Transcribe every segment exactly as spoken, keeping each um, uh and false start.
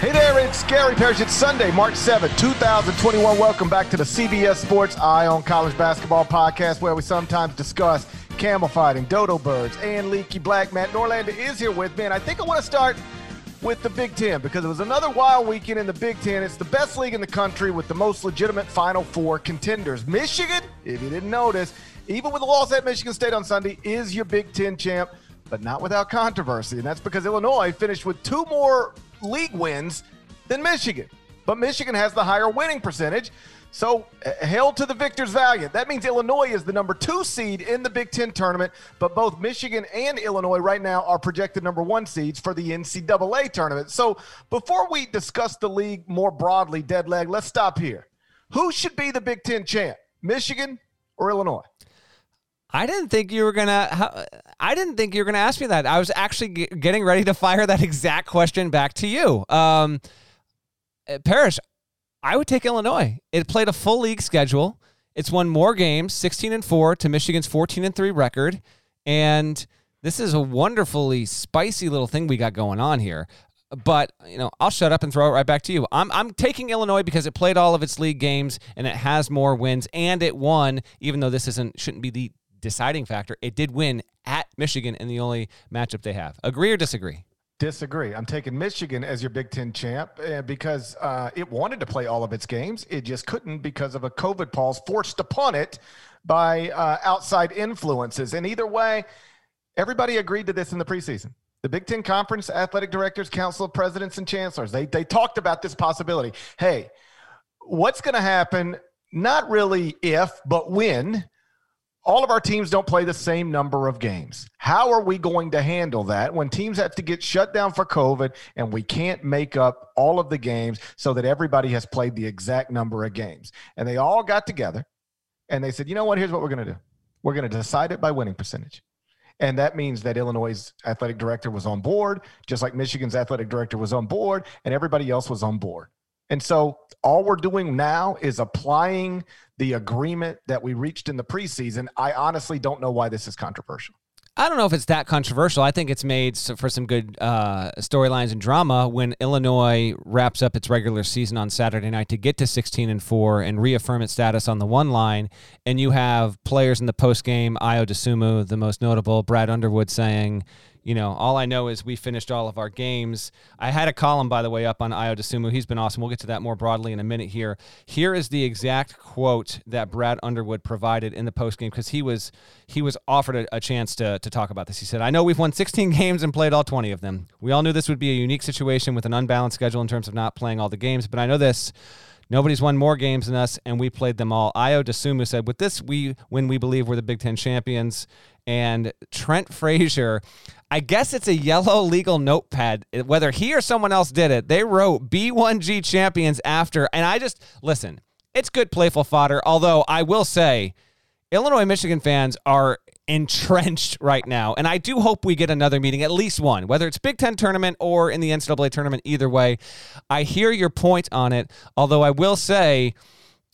Hey there, it's Gary Parrish. It's Sunday, March seventh, two thousand twenty-one. Welcome back to the C B S Sports Eye on College Basketball podcast, where we sometimes discuss camel fighting, dodo birds, and leaky black. Matt Norlander is here with me, and I think I want to start with the Big Ten, because it was another wild weekend in the Big Ten. It's the best league in the country with the most legitimate Final Four contenders. Michigan, if you didn't notice, even with the loss at Michigan State on Sunday, is your Big Ten champ, but not without controversy, and that's because Illinois finished with two more league wins than Michigan, but Michigan has the higher winning percentage, so uh, hail to the victors valiant. That means Illinois is the number two seed in the Big Ten tournament, but both Michigan and Illinois right now are projected number one seeds for the N C double A tournament. So before we discuss the league more broadly, dead leg, let's stop here. Who should be the Big Ten champ, Michigan or Illinois? I didn't think you were going to I didn't think you were going to ask me that. I was actually g- getting ready to fire that exact question back to you. Um, Parrish, I would take Illinois. It played a full league schedule. It's won more games, sixteen and four to Michigan's fourteen and three record, and this is a wonderfully spicy little thing we got going on here. But, you know, I'll shut up and throw it right back to you. I'm I'm taking Illinois because it played all of its league games and it has more wins and it won, even though this isn't shouldn't be the deciding factor. It did win at Michigan in the only matchup they have. Agree or disagree? Disagree. I'm taking Michigan as your Big Ten champ because uh, it wanted to play all of its games. It just couldn't because of a COVID pause forced upon it by uh, outside influences. And either way, everybody agreed to this in the preseason. The Big Ten Conference, athletic directors, council of presidents, and chancellors, they they talked about this possibility. Hey, what's going to happen? Not really if, but when. All of our teams don't play the same number of games. How are we going to handle that when teams have to get shut down for COVID and we can't make up all of the games so that everybody has played the exact number of games? And they all got together and they said, you know what, here's what we're going to do. We're going to decide it by winning percentage. And that means that Illinois' athletic director was on board, just like Michigan's athletic director was on board, and everybody else was on board. And so all we're doing now is applying the agreement that we reached in the preseason. I honestly don't know why this is controversial. I don't know if it's that controversial. I think it's made for some good uh, storylines and drama when Illinois wraps up its regular season on Saturday night to get to sixteen and four and reaffirm its status on the one line. And you have players in the postgame, Ayo Dosunmu, the most notable, Brad Underwood saying, you know, all I know is we finished all of our games. I had a column, by the way, up on Ayo Dosunmu. He's been awesome. We'll get to that more broadly in a minute here. Here is the exact quote that Brad Underwood provided in the postgame because he was he was offered a, a chance to, to talk about this. He said, I know we've won sixteen games and played all twenty of them. We all knew this would be a unique situation with an unbalanced schedule in terms of not playing all the games, but I know this. Nobody's won more games than us, and we played them all. Ayo Dosunmu said, with this, we win, we believe we're the Big Ten champions. And Trent Frazier, I guess it's a yellow legal notepad. Whether he or someone else did it, they wrote B one G champions after. And I just, listen, it's good playful fodder. Although I will say, Illinois Michigan fans are entrenched right now. And I do hope we get another meeting, at least one, whether it's Big Ten tournament or in the N C double A tournament, either way. I hear your point on it. Although I will say,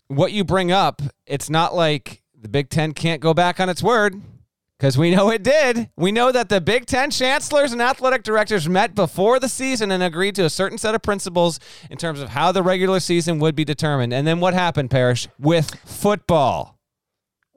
what you bring up, it's not like the Big Ten can't go back on its word. Because we know it did. We know that the Big Ten chancellors and athletic directors met before the season and agreed to a certain set of principles in terms of how the regular season would be determined. And then what happened, Parrish, with football?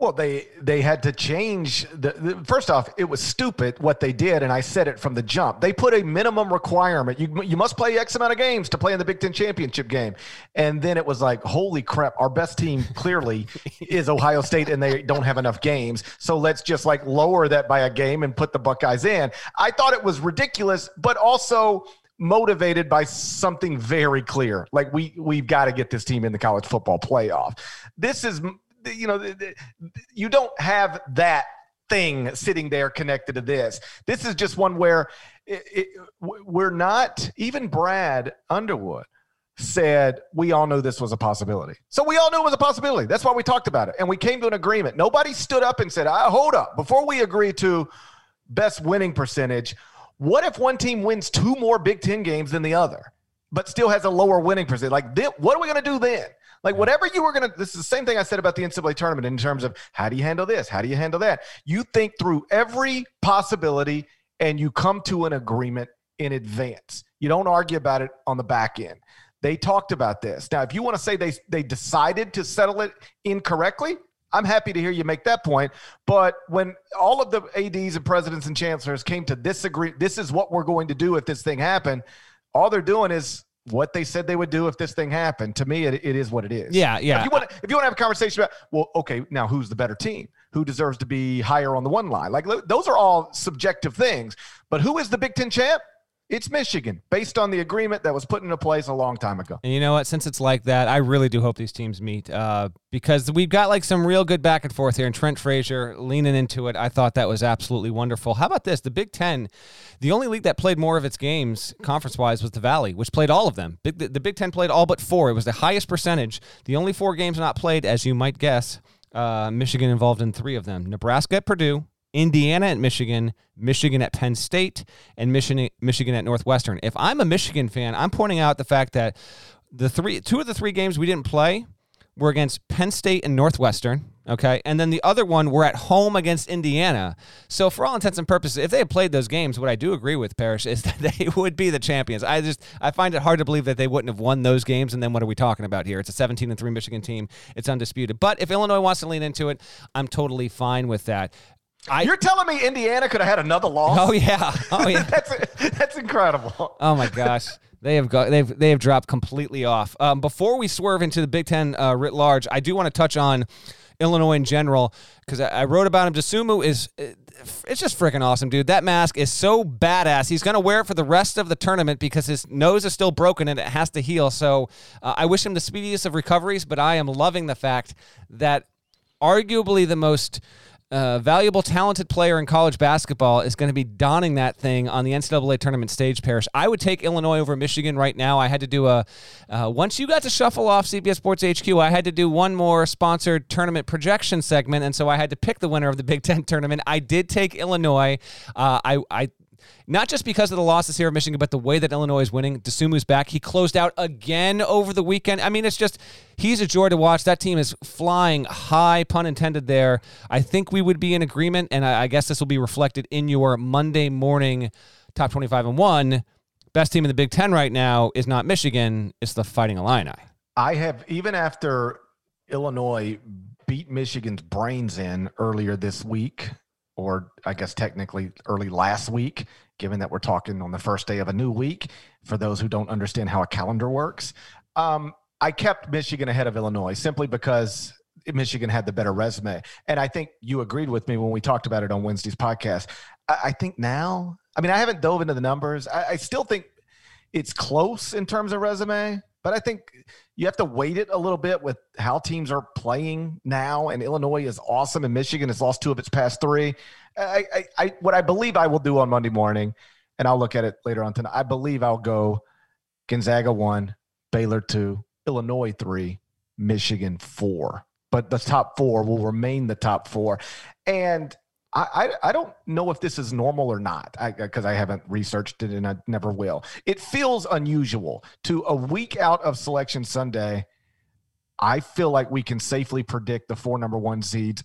Well, they they had to change. The, the, first off, it was stupid what they did, and I said it from the jump. They put a minimum requirement. You you must play X amount of games to play in the Big Ten championship game. And then it was like, holy crap, our best team clearly is Ohio State, and they don't have enough games. So let's just like lower that by a game and put the Buckeyes in. I thought it was ridiculous, but also motivated by something very clear. Like we we've got to get this team in the college football playoff. This is – you know, you don't have that thing sitting there connected to this. This is just one where it, it, we're not, even Brad Underwood said, we all knew this was a possibility. So we all knew it was a possibility. That's why we talked about it. And we came to an agreement. Nobody stood up and said, I hold up. Before we agree to best winning percentage, what if one team wins two more Big Ten games than the other, but still has a lower winning percentage? Like, th- what are we going to do then? Like whatever you were going to, this is the same thing I said about the N C double A tournament in terms of how do you handle this? How do you handle that? You think through every possibility and you come to an agreement in advance. You don't argue about it on the back end. They talked about this. Now, if you want to say they they decided to settle it incorrectly, I'm happy to hear you make that point. But when all of the A Ds and presidents and chancellors came to this agree, this is what we're going to do if this thing happened, all they're doing is what they said they would do if this thing happened. To me, it, it is what it is. Yeah, yeah. If you want to, if you want to have a conversation about, well, okay, now who's the better team? Who deserves to be higher on the one line? Like those are all subjective things. But who is the Big Ten champ? It's Michigan, based on the agreement that was put into place a long time ago. And you know what? Since it's like that, I really do hope these teams meet uh, because we've got like some real good back and forth here. And Trent Frazier leaning into it. I thought that was absolutely wonderful. How about this? The Big Ten, the only league that played more of its games conference-wise was the Valley, which played all of them. Big, the, the Big Ten played all but four. It was the highest percentage. The only four games not played, as you might guess, uh, Michigan involved in three of them. Nebraska at Purdue, Indiana at Michigan, Michigan at Penn State, and Michigan Michigan at Northwestern. If I'm a Michigan fan, I'm pointing out the fact that the three, two of the three games we didn't play were against Penn State and Northwestern, okay? And then the other one were at home against Indiana. So for all intents and purposes, if they had played those games, what I do agree with, Parrish, is that they would be the champions. I just I find it hard to believe that they wouldn't have won those games, and then what are we talking about here? It's a seventeen and three Michigan team. It's undisputed. But if Illinois wants to lean into it, I'm totally fine with that. I, You're telling me Indiana could have had another loss? Oh yeah, oh yeah. that's that's incredible. Oh my gosh, they have go, they've they have dropped completely off. Um, before we swerve into the Big Ten uh, writ large, I do want to touch on Illinois in general because I, I wrote about him. Dosunmu is it's just freaking awesome, dude. That mask is so badass. He's gonna wear it for the rest of the tournament because his nose is still broken and it has to heal. So uh, I wish him the speediest of recoveries. But I am loving the fact that arguably the most Uh, valuable, talented player in college basketball is going to be donning that thing on the N C double A tournament stage, Parrish. I would take Illinois over Michigan right now. I had to do a uh, – once you got to shuffle off C B S Sports H Q, I had to do one more sponsored tournament projection segment, and so I had to pick the winner of the Big Ten tournament. I did take Illinois. Uh, I, I – Not just because of the losses here of Michigan, but the way that Illinois is winning. Dosunmu's back. He closed out again over the weekend. I mean, it's just, he's a joy to watch. That team is flying high, pun intended there. I think we would be in agreement, and I guess this will be reflected in your Monday morning top twenty-five and one. Best team in the Big Ten right now is not Michigan. It's the Fighting Illini. I have, even after Illinois beat Michigan's brains in earlier this week, or I guess technically early last week, given that we're talking on the first day of a new week, for those who don't understand how a calendar works, um, I kept Michigan ahead of Illinois simply because Michigan had the better resume. And I think you agreed with me when we talked about it on Wednesday's podcast. I, I think now, I mean, I haven't dove into the numbers. I, I still think it's close in terms of resume, but I think you have to weight it a little bit with how teams are playing now, and Illinois is awesome, and Michigan has lost two of its past three. I, I, I, what I believe I will do on Monday morning, and I'll look at it later on tonight, I believe I'll go Gonzaga one, Baylor two, Illinois three, Michigan four. But the top four will remain the top four. And I, I, I don't know if this is normal or not because I, I haven't researched it and I never will. It feels unusual to a week out of Selection Sunday. I feel like we can safely predict the four number one seeds,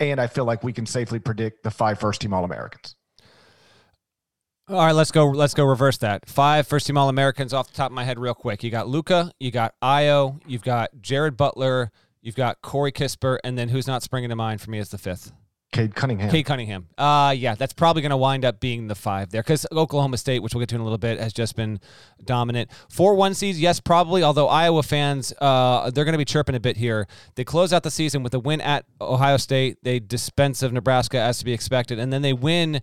and I feel like we can safely predict the five first-team All-Americans. All right, let's go. Let's go reverse that. Five first-team All-Americans off the top of my head real quick. You got Luka, you got Ayo, you've got Jared Butler, You've got Corey Kispert, and then who's not springing to mind for me is the fifth. Cade Cunningham. Cade Cunningham. Uh, yeah, that's probably going to wind up being the five there because Oklahoma State, which we'll get to in a little bit, has just been dominant. Four one seeds, yes, probably, although Iowa fans, uh, they're going to be chirping a bit here. They close out the season with a win at Ohio State. They dispense of Nebraska as to be expected, and then they win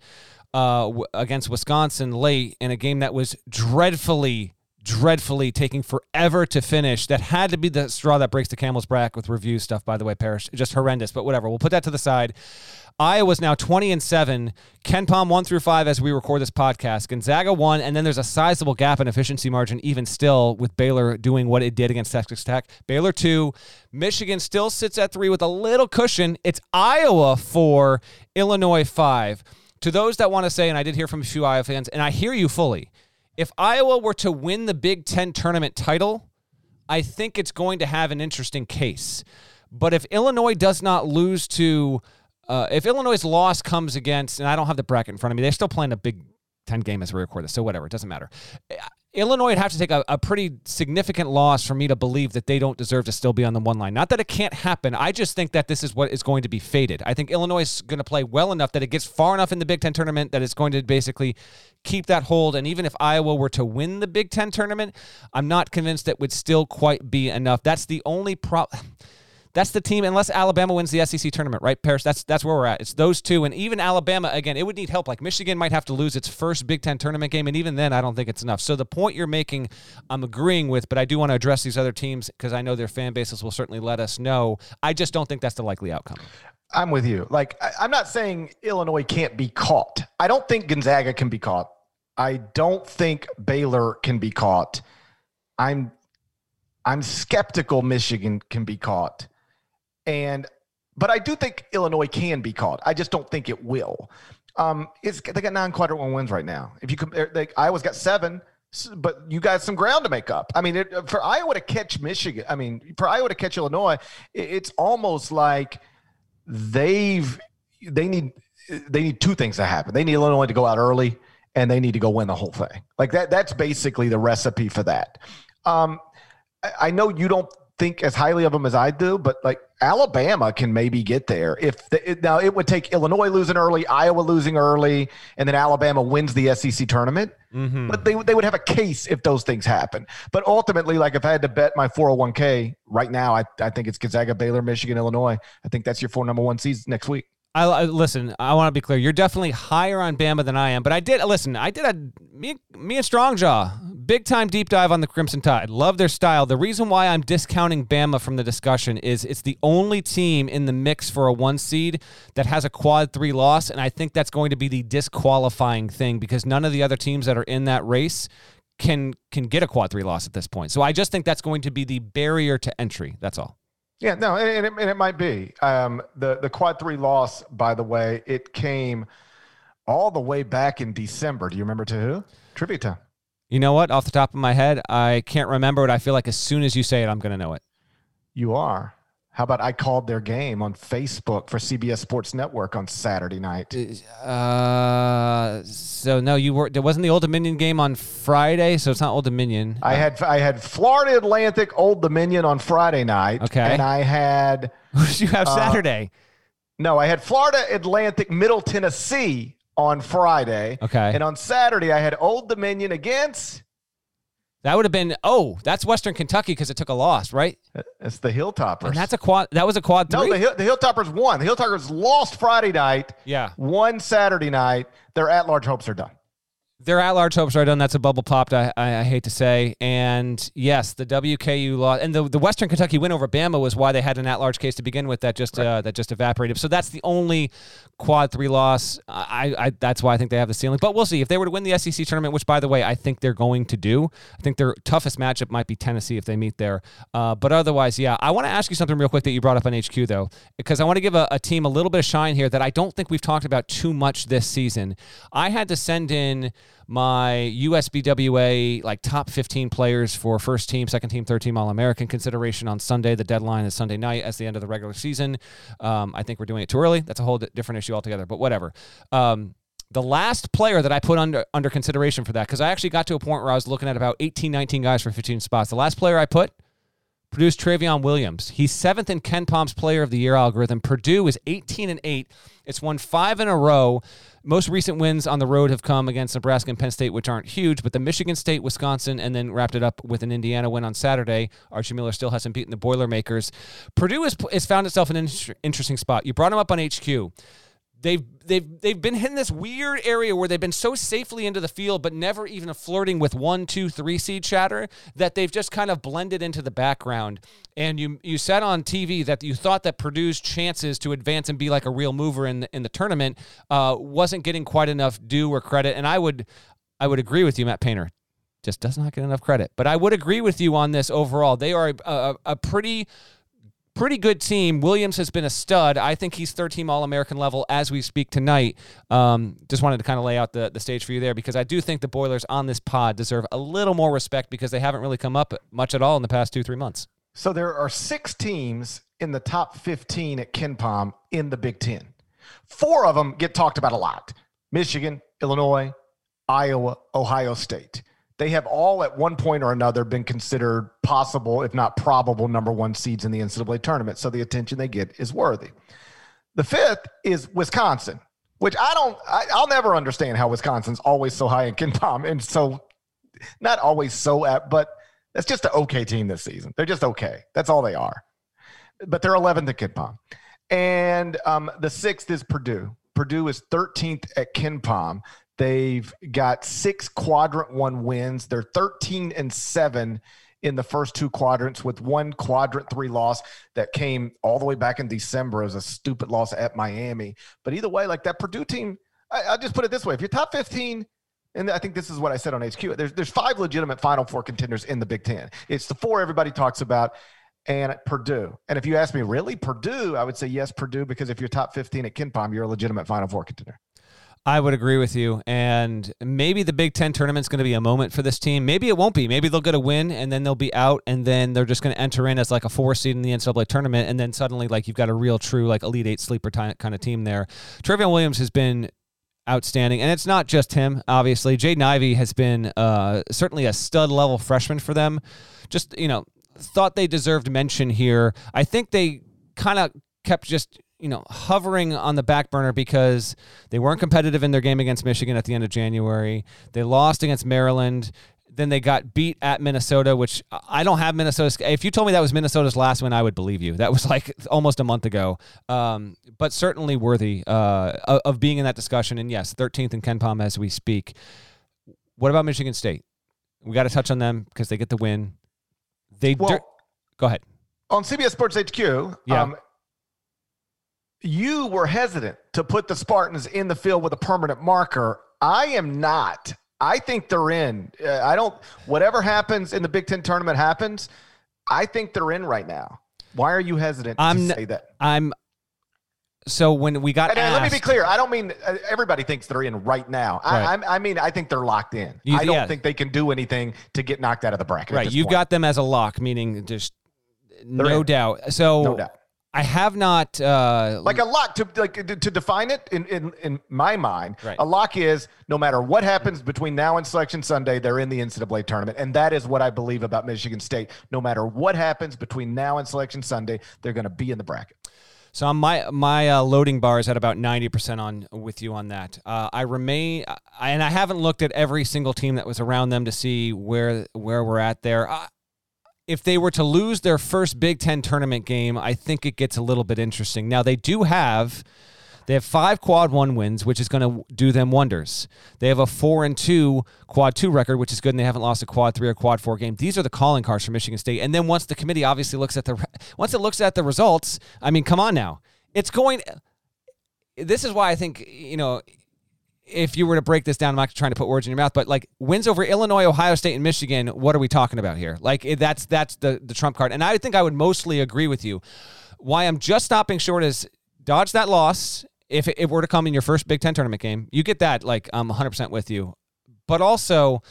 uh, w- against Wisconsin late in a game that was dreadfully dreadfully taking forever to finish. That had to be the straw that breaks the camel's back with review stuff, by the way, Parrish. Just horrendous, but whatever. We'll put that to the side. Iowa's now twenty and seven. Ken Pom one through five as we record this podcast. Gonzaga one, and then there's a sizable gap in efficiency margin even still with Baylor doing what it did against Texas Tech. Baylor two. Michigan still sits at three with a little cushion. It's Iowa four, Illinois five. To those that want to say, and I did hear from a few Iowa fans, and I hear you fully, if Iowa were to win the Big Ten tournament title, I think it's going to have an interesting case. But if Illinois does not lose to, uh, if Illinois' loss comes against, and I don't have the bracket in front of me, they're still playing a Big Ten game as we record this, so whatever, it doesn't matter. Illinois would have to take a, a pretty significant loss for me to believe that they don't deserve to still be on the one line. Not that it can't happen. I just think that this is what is going to be fated. I think Illinois is going to play well enough that it gets far enough in the Big Ten tournament that it's going to basically keep that hold. And even if Iowa were to win the Big Ten tournament, I'm not convinced that would still quite be enough. That's the only problem. That's the team, unless Alabama wins the S E C tournament, right, Parrish? That's that's where we're at. It's those two, and even Alabama, again, it would need help. Like, Michigan might have to lose its first Big Ten tournament game, and even then, I don't think it's enough. So the point you're making, I'm agreeing with, but I do want to address these other teams because I know their fan bases will certainly let us know. I just don't think that's the likely outcome. I'm with you. Like, I'm not saying Illinois can't be caught. I don't think Gonzaga can be caught. I don't think Baylor can be caught. I'm, I'm skeptical Michigan can be caught. And, but I do think Illinois can be caught. I just don't think it will. Um, it's they got nine quadrant one wins right now. If you compare, they, Iowa's got seven, but you got some ground to make up. I mean, it, for Iowa to catch Michigan, I mean, for Iowa to catch Illinois, it, it's almost like they've they need they need two things to happen. They need Illinois to go out early, and they need to go win the whole thing. Like that. That's basically the recipe for that. Um, I, I know you don't think as highly of them as I do, but like Alabama can maybe get there. If the, it, now it would take Illinois losing early, Iowa losing early, and then Alabama wins the S E C tournament. Mm-hmm. But they they would have a case if those things happen. But ultimately, like if I had to bet my four oh one k right now, I, I think it's Gonzaga, Baylor, Michigan, Illinois. I think that's your four number one seeds next week. I, I listen. I want to be clear. You're definitely higher on Bama than I am, but I did listen. I did a me, me and Strongjaw big time deep dive on the Crimson Tide. Love their style. The reason why I'm discounting Bama from the discussion is it's the only team in the mix for a one seed that has a quad three loss, and I think that's going to be the disqualifying thing because none of the other teams that are in that race can can get a quad three loss at this point. So I just think that's going to be the barrier to entry. That's all. Yeah, no, and it, and it might be. Um, the, the quad three loss, by the way, it came all the way back in December. Do you remember to who? Trivia time. You know what? Off the top of my head, I can't remember it. I feel like as soon as you say it, I'm going to know it. You are. How about I called their game on Facebook for C B S Sports Network on Saturday night? Uh, so no, you were. There wasn't the Old Dominion game on Friday, so it's not Old Dominion. I had I had Florida Atlantic Old Dominion on Friday night. Okay, and I had. Who did you have uh, Saturday? No, I had Florida Atlantic Middle Tennessee on Friday. Okay, and on Saturday I had Old Dominion against. That would have been, oh, that's Western Kentucky because it took a loss, right? That's the Hilltoppers. And that's a quad. That was a quad three? No, the, Hill, the Hilltoppers won. The Hilltoppers lost Friday night. Yeah. Won Saturday night. Their at-large hopes are done. Their at-large hopes are done. That's a bubble popped, I, I, I hate to say. And, yes, the W K U loss. And the, the Western Kentucky win over Bama was why they had an at-large case to begin with that just right. uh, that just evaporated. So that's the only quad three loss. I, I That's why I think they have the ceiling. But we'll see. If they were to win the S E C tournament, which, by the way, I think they're going to do, I think their toughest matchup might be Tennessee if they meet there. Uh, but otherwise, yeah, I want to ask you something real quick that you brought up on H Q, though, because I want to give a, a team a little bit of shine here that I don't think we've talked about too much this season. I had to send in my U S B W A like top fifteen players for first team, second team, third team All-American consideration on Sunday. The deadline is Sunday night as the end of the regular season. Um, I think we're doing it too early. That's a whole d- different issue altogether, but whatever. Um, the last player that I put under under consideration for that, because I actually got to a point where I was looking at about eighteen, nineteen guys for fifteen spots. The last player I put, Purdue's Trevion Williams. He's seventh in Ken Pom's Player of the Year algorithm. Purdue is eighteen and eight. It's won five in a row. Most recent wins on the road have come against Nebraska and Penn State, which aren't huge, but the Michigan State, Wisconsin, and then wrapped it up with an Indiana win on Saturday. Archie Miller still hasn't beaten the Boilermakers. Purdue has, has found itself in an inter- interesting spot. You brought him up on H Q. They've they've they've been hitting this weird area where they've been so safely into the field, but never even flirting with one, two, three seed chatter that they've just kind of blended into the background. And you you said on T V that you thought that Purdue's chances to advance and be like a real mover in the, in the tournament uh, wasn't getting quite enough due or credit. And I would I would agree with you, Matt Painter. Just does not get enough credit. But I would agree with you on this overall. They are a, a, a pretty. Pretty good team. Williams has been a stud. I think he's third-team All-American level as we speak tonight. Um, just wanted to kind of lay out the, the stage for you there because I do think the Boilers on this pod deserve a little more respect because they haven't really come up much at all in the past two, three months. So there are six teams in the top fifteen at Ken Pom in the Big Ten. Four of them get talked about a lot. Michigan, Illinois, Iowa, Ohio State. They have all at one point or another been considered possible, if not probable, number one seeds in the N C double A tournament. So the attention they get is worthy. The fifth is Wisconsin, which I don't, I, I'll never understand how Wisconsin's always so high in Ken Pom. And so not always so at, but that's just an okay team this season. They're just okay. That's all they are. But they're eleventh at Ken Pom. And um, the sixth is Purdue. Purdue is thirteenth at Ken Pom. They've got six quadrant one wins. They're thirteen and seven in the first two quadrants with one quadrant three loss that came all the way back in December as a stupid loss at Miami. But either way, like that Purdue team, I, I'll just put it this way. If you're top fifteen, and I think this is what I said on H Q, there's, there's five legitimate Final Four contenders in the Big Ten. It's the four everybody talks about and Purdue. And if you ask me, really, Purdue, I would say yes, Purdue, because if you're top fifteen at Ken Pom, you're a legitimate Final Four contender. I would agree with you, and maybe the Big Ten tournament's going to be a moment for this team. Maybe it won't be. Maybe they'll get a win, and then they'll be out, and then they're just going to enter in as like a four seed in the N C double A tournament, and then suddenly like you've got a real true like Elite Eight sleeper kind of team there. Trevion Williams has been outstanding, and it's not just him, obviously. Jaden Ivey has been uh, certainly a stud-level freshman for them. Just, you know, thought they deserved mention here. I think they kind of kept just... you know, hovering on the back burner because they weren't competitive in their game against Michigan at the end of January. They lost against Maryland. Then they got beat at Minnesota, which I don't have Minnesota. If you told me that was Minnesota's last win, I would believe you. That was like almost a month ago, um, but certainly worthy uh, of being in that discussion. And yes, thirteenth in Ken Pom as we speak. What about Michigan State? We got to touch on them because they get the win. They well, dur- Go ahead. On C B S Sports H Q, yeah. um, You were hesitant to put the Spartans in the field with a permanent marker. I am not. I think they're in. Uh, I don't. Whatever happens in the Big Ten tournament happens. I think they're in right now. Why are you hesitant I'm, to say that? I'm. So when we got and, asked, let me be clear. I don't mean uh, everybody thinks they're in right now. I, right. I'm, I mean, I think they're locked in. You, I don't yeah. think they can do anything to get knocked out of the bracket. Right. You've point. got them as a lock, meaning just no doubt. So, no doubt. I have not uh, like a lock to like to define it in in, in my mind. Right. A lock is no matter what happens between now and Selection Sunday, they're in the N C double A tournament, and that is what I believe about Michigan State. No matter what happens between now and Selection Sunday, they're going to be in the bracket. So on my my uh, loading bar is at about ninety percent on with you on that. Uh, I remain, I, and I haven't looked at every single team that was around them to see where where we're at there. I, If they were to lose their first Big Ten tournament game, I think it gets a little bit interesting. Now, they do have they have five quad one wins, which is going to do them wonders. They have a four and two quad two record, which is good, and they haven't lost a quad three or quad four game. These are the calling cards for Michigan State. And then once the committee obviously looks at the once it looks at the results, I mean, come on now. It's going this is why I think, you know, if you were to break this down, I'm not trying to put words in your mouth, but like wins over Illinois, Ohio State, and Michigan, what are we talking about here? Like that's that's the, the trump card. And I think I would mostly agree with you. Why I'm just stopping short is dodge that loss if it, it were to come in your first Big Ten tournament game. You get that, like I'm one hundred percent with you. But also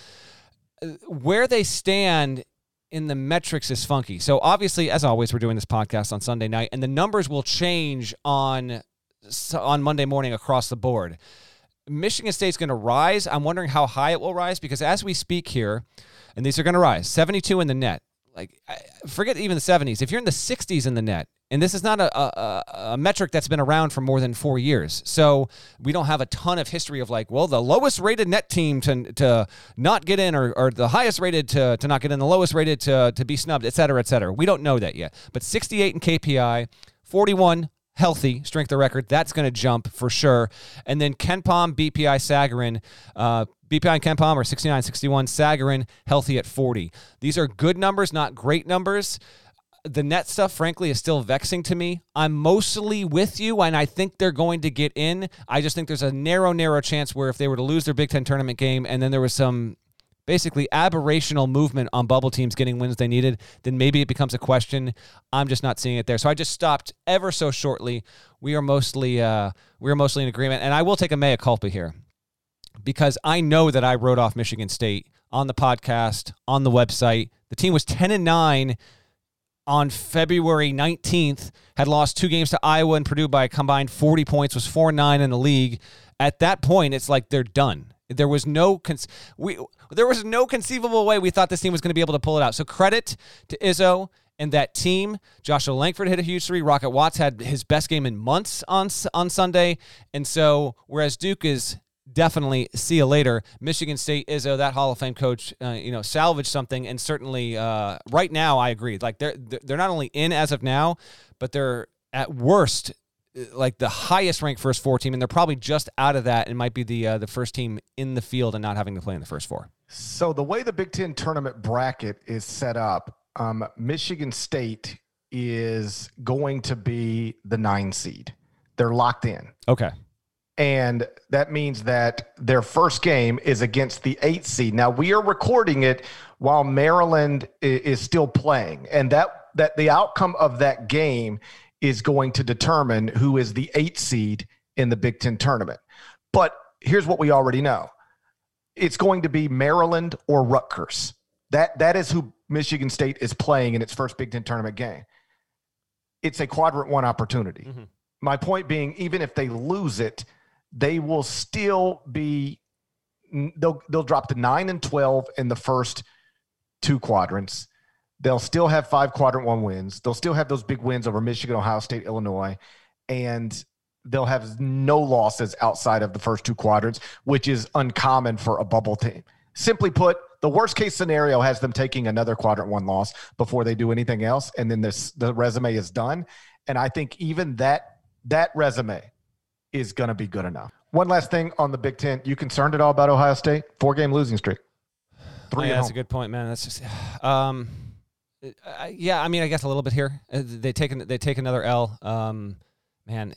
where they stand in the metrics is funky. So obviously, as always, we're doing this podcast on Sunday night, and the numbers will change on on Monday morning across the board. Michigan State's going to rise. I'm wondering how high it will rise because as we speak here, and these are going to rise, seventy-two in the net. like I, forget even the seventies. If you're in the sixties in the net, and this is not a, a, a metric that's been around for more than four years, so we don't have a ton of history of like, well, the lowest rated net team to to not get in, or, or the highest rated to, to not get in, the lowest rated to, to be snubbed, et cetera, et cetera. We don't know that yet. But sixty-eight in K P I, forty-one healthy strength of record, that's going to jump for sure. And then Ken Pom, B P I, Sagarin, uh, B P I and Ken Pom are sixty-nine, sixty-one, Sagarin healthy at forty. These are good numbers, not great numbers. The net stuff, frankly, is still vexing to me. I'm mostly with you, and I think they're going to get in. I just think there's a narrow, narrow chance where if they were to lose their Big Ten tournament game and then there was some basically aberrational movement on bubble teams getting wins they needed, then maybe it becomes a question. I'm just not seeing it there. So I just stopped ever so shortly. We are mostly uh, we are mostly in agreement, and I will take a mea culpa here because I know that I wrote off Michigan State on the podcast, on the website. The team was ten and nine on February nineteenth, had lost two games to Iowa and Purdue by a combined forty points, was four and nine in the league. At that point, it's like they're done. There was no con- we there was no conceivable way we thought this team was going to be able to pull it out. So credit to Izzo and that team. Joshua Langford hit a huge three. Rocket Watts had his best game in months on on Sunday. And so whereas Duke is definitely see you later, Michigan State, Izzo, that Hall of Fame coach, uh, you know, salvage something. And certainly uh, right now, I agree. Like they're, they're not only in as of now, but they're at worst, like the highest ranked first four team. And they're probably just out of that and might be the, uh, the first team in the field and not having to play in the first four. So the way the Big Ten tournament bracket is set up, um, Michigan State is going to be the nine seed. They're locked in. Okay. And that means that their first game is against the eight seed. Now, we are recording it while Maryland is still playing. And that that the outcome of that game is going to determine who is the eight seed in the Big Ten tournament. But here's what we already know. It's going to be Maryland or Rutgers. That That is who Michigan State is playing in its first Big Ten tournament game. It's a quadrant one opportunity. Mm-hmm. My point being, even if they lose it, they will still be they'll they'll drop to nine and twelve in the first two quadrants. They'll still have five quadrant one wins. They'll still have those big wins over Michigan, Ohio State, Illinois, and they'll have no losses outside of the first two quadrants, which is uncommon for a bubble team. Simply put, the worst case scenario has them taking another quadrant one loss before they do anything else, and then this the resume is done. And I think even that that resume is going to be good enough. One last thing on the Big Ten. You concerned at all about Ohio State? Four-game losing streak. Three oh, yeah, that's home. A good point, man. That's just, um, I, yeah, I mean, I guess a little bit here. They take they take another L. Um, man,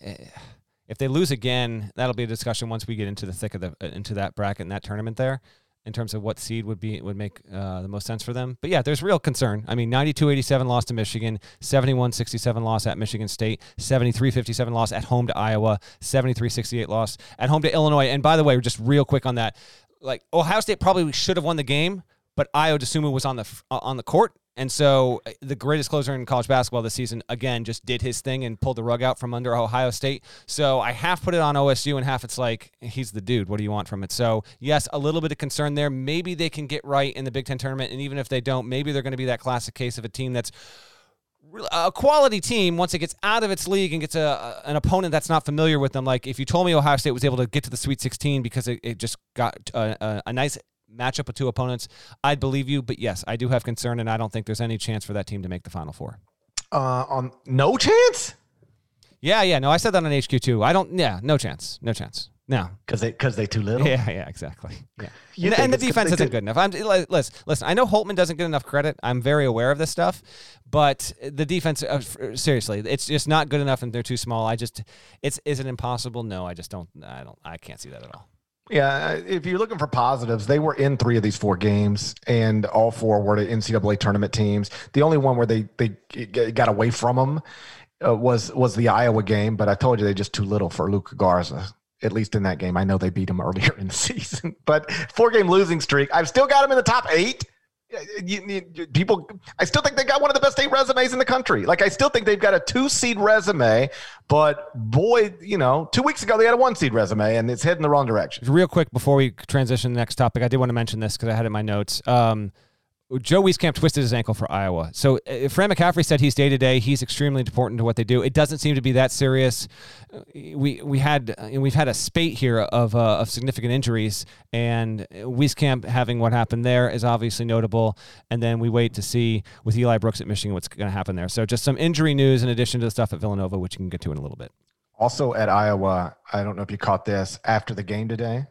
if they lose again, that'll be a discussion once we get into the thick of the into that bracket and that tournament there, in terms of what seed would be would make uh, the most sense for them. But yeah, there's real concern. I mean, ninety-two eighty-seven loss to Michigan, seventy-one sixty-seven loss at Michigan State, seventy-three fifty-seven loss at home to Iowa, seventy-three sixty-eight loss at home to Illinois. And by the way, just real quick on that, like Ohio State probably should have won the game, but Ayo Dosunmu was on the uh, on the court. And so the greatest closer in college basketball this season, again, just did his thing and pulled the rug out from under Ohio State. So I half put it on O S U and half it's like, he's the dude. What do you want from it? So, yes, a little bit of concern there. Maybe they can get right in the Big Ten tournament. And even if they don't, maybe they're going to be that classic case of a team that's a quality team once it gets out of its league and gets a an opponent that's not familiar with them. Like if you told me Ohio State was able to get to the Sweet sixteen because it, it just got a, a, a nice matchup with two opponents, I'd believe you. But yes, I do have concern, and I don't think there's any chance for that team to make the Final Four. Uh, um, no chance? Yeah, yeah. No, I said that on H Q too. I don't. Yeah, no chance. No chance. No, because they because they too little. Yeah, yeah, exactly. Yeah, and, and the defense isn't good enough. I'm listen, listen. I know Holtman doesn't get enough credit. I'm very aware of this stuff, but the defense, uh, seriously, it's just not good enough, and they're too small. I just, it's is it impossible? No, I just don't. I don't. I can't see that at all. Yeah, if you're looking for positives, they were in three of these four games, and all four were to N C double A tournament teams. The only one where they they got away from them uh, was was the Iowa game, but I told you they're just too little for Luka Garza, at least in that game. I know they beat him earlier in the season, but four-game losing streak. I've still got him in the top eight. You, you, people, I still think they got one of the best eight resumes in the country. Like, I still think they've got a two-seed resume, but boy, you know, two weeks ago they had a one-seed resume, and it's heading the wrong direction. Real quick, before we transition to the next topic, I did want to mention this because I had it in my notes. Um, Joe Wieskamp twisted his ankle for Iowa. So uh, Fran McCaffrey said he's day-to-day. He's extremely important to what they do. It doesn't seem to be that serious. We we had uh, we've had a spate here of uh, of significant injuries, and Wieskamp having what happened there is obviously notable. And then we wait to see with Eli Brooks at Michigan what's going to happen there. So just some injury news in addition to the stuff at Villanova, which you can get to in a little bit. Also at Iowa, I don't know if you caught this, after the game today,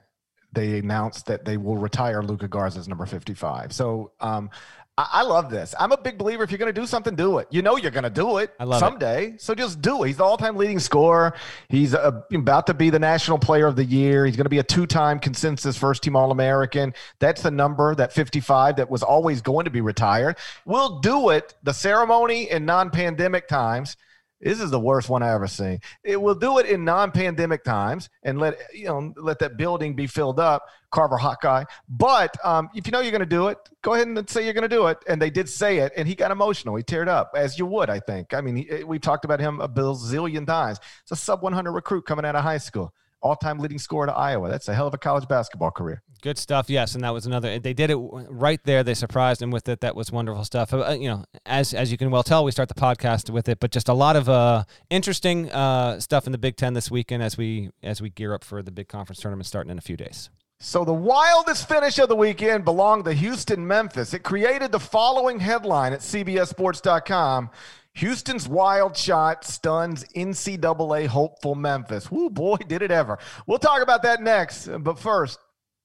they announced that they will retire Luka Garza's number fifty-five. So um, I, I love this. I'm a big believer. If you're going to do something, do it. You know you're going to do it I love someday. It. So just do it. He's the all-time leading scorer. He's uh, about to be the National Player of the Year. He's going to be a two-time consensus first-team All-American. That's the number, that fifty-five, that was always going to be retired. We'll do it. The ceremony in non-pandemic times. This is the worst one I ever seen. It will do it in non-pandemic times and let you know let that building be filled up, Carver Hawkeye. But um, if you know you're going to do it, go ahead and say you're going to do it. And they did say it, and he got emotional. He teared up, as you would, I think. I mean, he, we've talked about him a bazillion times. It's a sub one hundred recruit coming out of high school. All-time leading scorer to Iowa. That's a hell of a college basketball career. Good stuff, yes, and that was another. They did it right there. They surprised him with it. That was wonderful stuff. Uh, you know, as as you can well tell, we start the podcast with it, but just a lot of uh, interesting uh, stuff in the Big Ten this weekend as we as we gear up for the big conference tournament starting in a few days. So the wildest finish of the weekend belonged to Houston, Memphis. It created the following headline at C B S Sports dot com. Houston's wild shot stuns N C double A hopeful Memphis. Woo, boy, did it ever. We'll talk about that next, but first,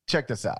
check this out.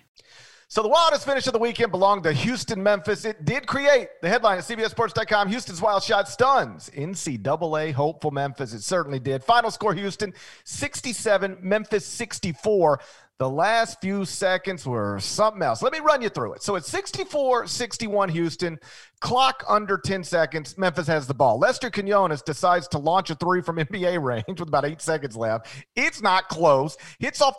So the wildest finish of the weekend belonged to Houston, Memphis. It did create the headline at C B S Sports dot com. Houston's wild shot stuns N C double A hopeful Memphis. It certainly did. Final score, Houston sixty-seven, Memphis sixty-four. The last few seconds were something else. Let me run you through it. So it's sixty-four sixty-one Houston. Clock under ten seconds. Memphis has the ball. Lester Quiñones decides to launch a three from N B A range with about eight seconds left. It's not close. Hits off...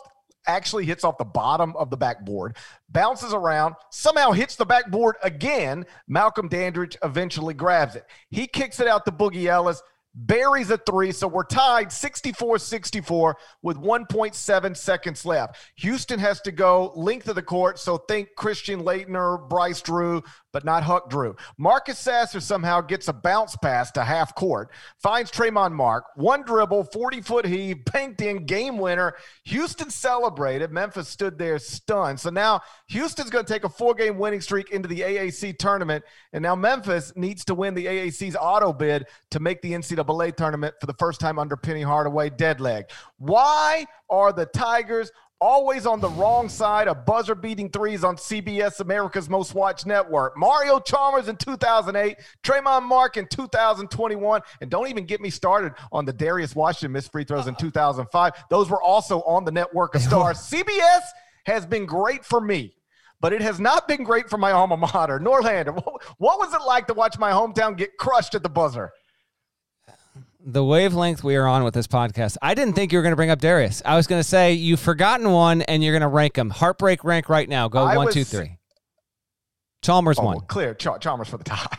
actually hits off the bottom of the backboard, bounces around, somehow hits the backboard again. Malcolm Dandridge eventually grabs it. He kicks it out to Boogie Ellis, buries a three, so we're tied sixty-four sixty-four with one point seven seconds left. Houston has to go length of the court, so think Christian Laettner, Bryce Drew, but not Huck Drew. Marcus Sasser somehow gets a bounce pass to half court, finds Tremont Mark, one dribble, forty-foot heave, banked in, game winner. Houston celebrated. Memphis stood there stunned. So now Houston's going to take a four-game winning streak into the A A C tournament, and now Memphis needs to win the A A C's auto bid to make the N C double A tournament for the first time under Penny Hardaway. Dead leg. Why are the Tigers always on the wrong side of buzzer-beating threes on C B S, America's Most Watched Network? Mario Chalmers in two thousand eight, Tremont Mark in two thousand twenty-one, and don't even get me started on the Darius Washington missed free throws in two thousand five. Those were also on the network of stars. C B S has been great for me, but it has not been great for my alma mater. Norlander, what was it like to watch my hometown get crushed at the buzzer? The wavelength we are on with this podcast. I didn't think you were going to bring up Darius. I was going to say you've forgotten one and you're going to rank him. Heartbreak rank right now. Go I one, was, two, three. Chalmers oh, won. Clear. Ch- Chalmers for the tie.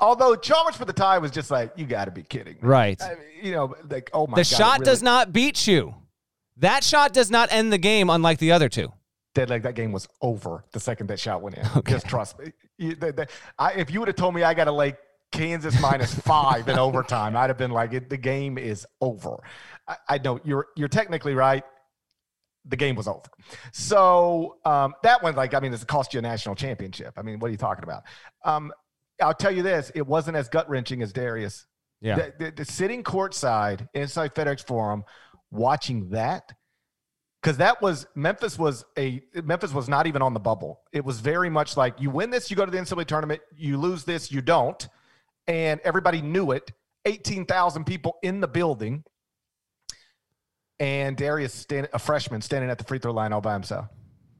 Although Chalmers for the tie was just like, you got to be kidding me. Right. I mean, you know, like, oh my the God. The shot really... does not beat you. That shot does not end the game, unlike the other two. Dead leg, that game was over the second that shot went in. Okay. Just trust me. You, the, the, I, if you would have told me I got to like, Kansas minus five in overtime, I'd have been like, it, the game is over. I, I know you're you're technically right. the game was over. So um, that one, like, I mean, this cost you a national championship. I mean, what are you talking about? Um, I'll tell you this. It wasn't as gut-wrenching as Darius. Yeah. The, the, the sitting courtside inside FedEx Forum watching that, because that was – Memphis was a Memphis was not even on the bubble. It was very much like you win this, you go to the N C double A tournament. You lose this, you don't. And everybody knew it. eighteen thousand people in the building. And Darius, stand, a freshman, standing at the free throw line all by himself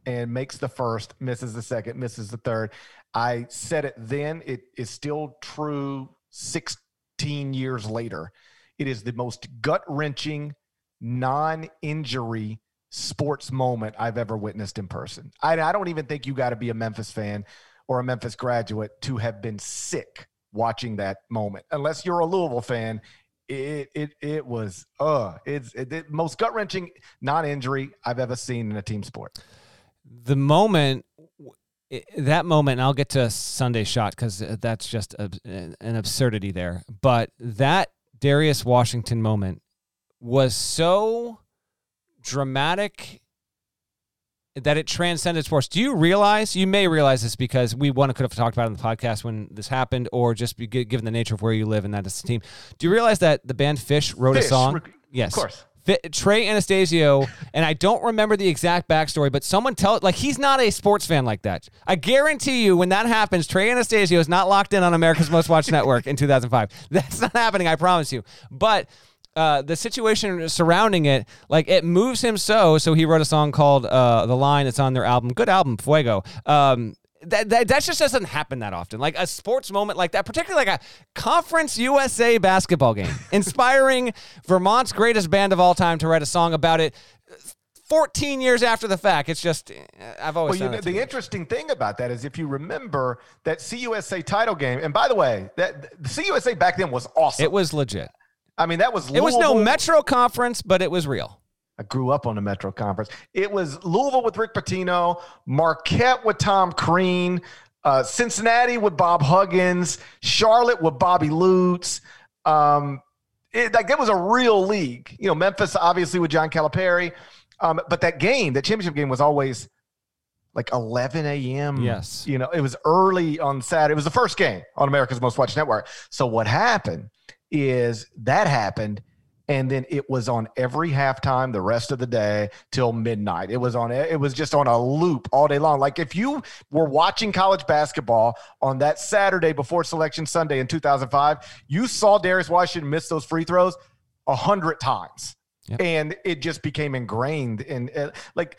and makes the first, misses the second, misses the third. I said it then. It is still true sixteen years later. It is the most gut-wrenching, non-injury sports moment I've ever witnessed in person. I, I don't even think you got to be a Memphis fan or a Memphis graduate to have been sick watching that moment. Unless you're a Louisville fan, It it it was uh it's it, the most gut-wrenching non-injury I've ever seen in a team sport. The moment it, that moment, and I'll get to Sunday shot because that's just a, an absurdity there. But that Darius Washington moment was so dramatic that it transcended sports. Do you realize, you may realize this because we one could have talked about it on the podcast when this happened, or just be given the nature of where you live and that is the team. Do you realize that the band Fish wrote Fish, a song? Rec- yes. Of course. Trey Anastasio, and I don't remember the exact backstory, but someone tell it, like, he's not a sports fan like that. I guarantee you when that happens, Trey Anastasio is not locked in on America's Most Watched Network in two thousand five. That's not happening, I promise you. But Uh, the situation surrounding it, like, it moves him so, so he wrote a song called uh, The Line. It's on their album. Good album, Fuego. Um, that, that that just doesn't happen that often. Like, a sports moment like that, particularly like a Conference U S A basketball game, inspiring Vermont's greatest band of all time to write a song about it fourteen years after the fact. It's just, I've always well, you know, the much. Interesting thing about that is if you remember that C U S A title game, and by the way, that the C U S A back then was awesome. It was legit. I mean, that was Louisville. It was no Metro Conference, but it was real. I grew up on the Metro Conference. It was Louisville with Rick Pitino, Marquette with Tom Crean, uh, Cincinnati with Bob Huggins, Charlotte with Bobby Lutz. Um, it, like, it was a real league. You know, Memphis, obviously, with John Calipari. Um, but that game, that championship game, was always like eleven a.m. Yes. You know, it was early on Saturday. It was the first game on America's Most Watched Network. So what happened is that happened, and then it was on every halftime the rest of the day till midnight. It was on. It was just on a loop all day long. Like, if you were watching college basketball on that Saturday before Selection Sunday in two thousand five, you saw Darius Washington miss those free throws a hundred times, yep. And it just became ingrained. And in, uh, like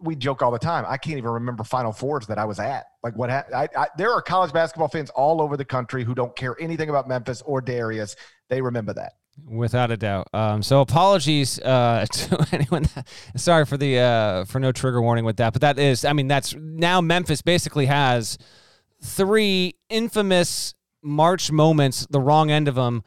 we joke all the time, I can't even remember Final Fours that I was at. Like, what ha- I, I, there are college basketball fans all over the country who don't care anything about Memphis or Darius. They remember that. Without a doubt. Um, so apologies uh, to anyone. That, sorry for the uh, for no trigger warning with that. But that is, I mean, that's now Memphis basically has three infamous March moments, the wrong end of them,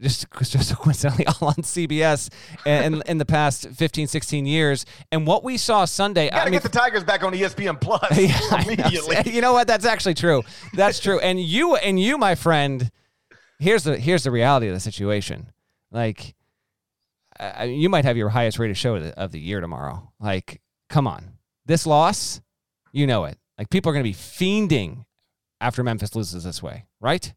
just just coincidentally all on C B S in, in the past fifteen, sixteen years. And what we saw Sunday... You got to get mean, the Tigers back on E S P N Plus yeah, immediately. Know. You know what? That's actually true. That's true. And you, and you, my friend, here's the here's the reality of the situation. Like, I, you might have your highest rated show of the, of the year tomorrow. Like, come on. This loss, you know it. Like, people are going to be fiending after Memphis loses this way, right?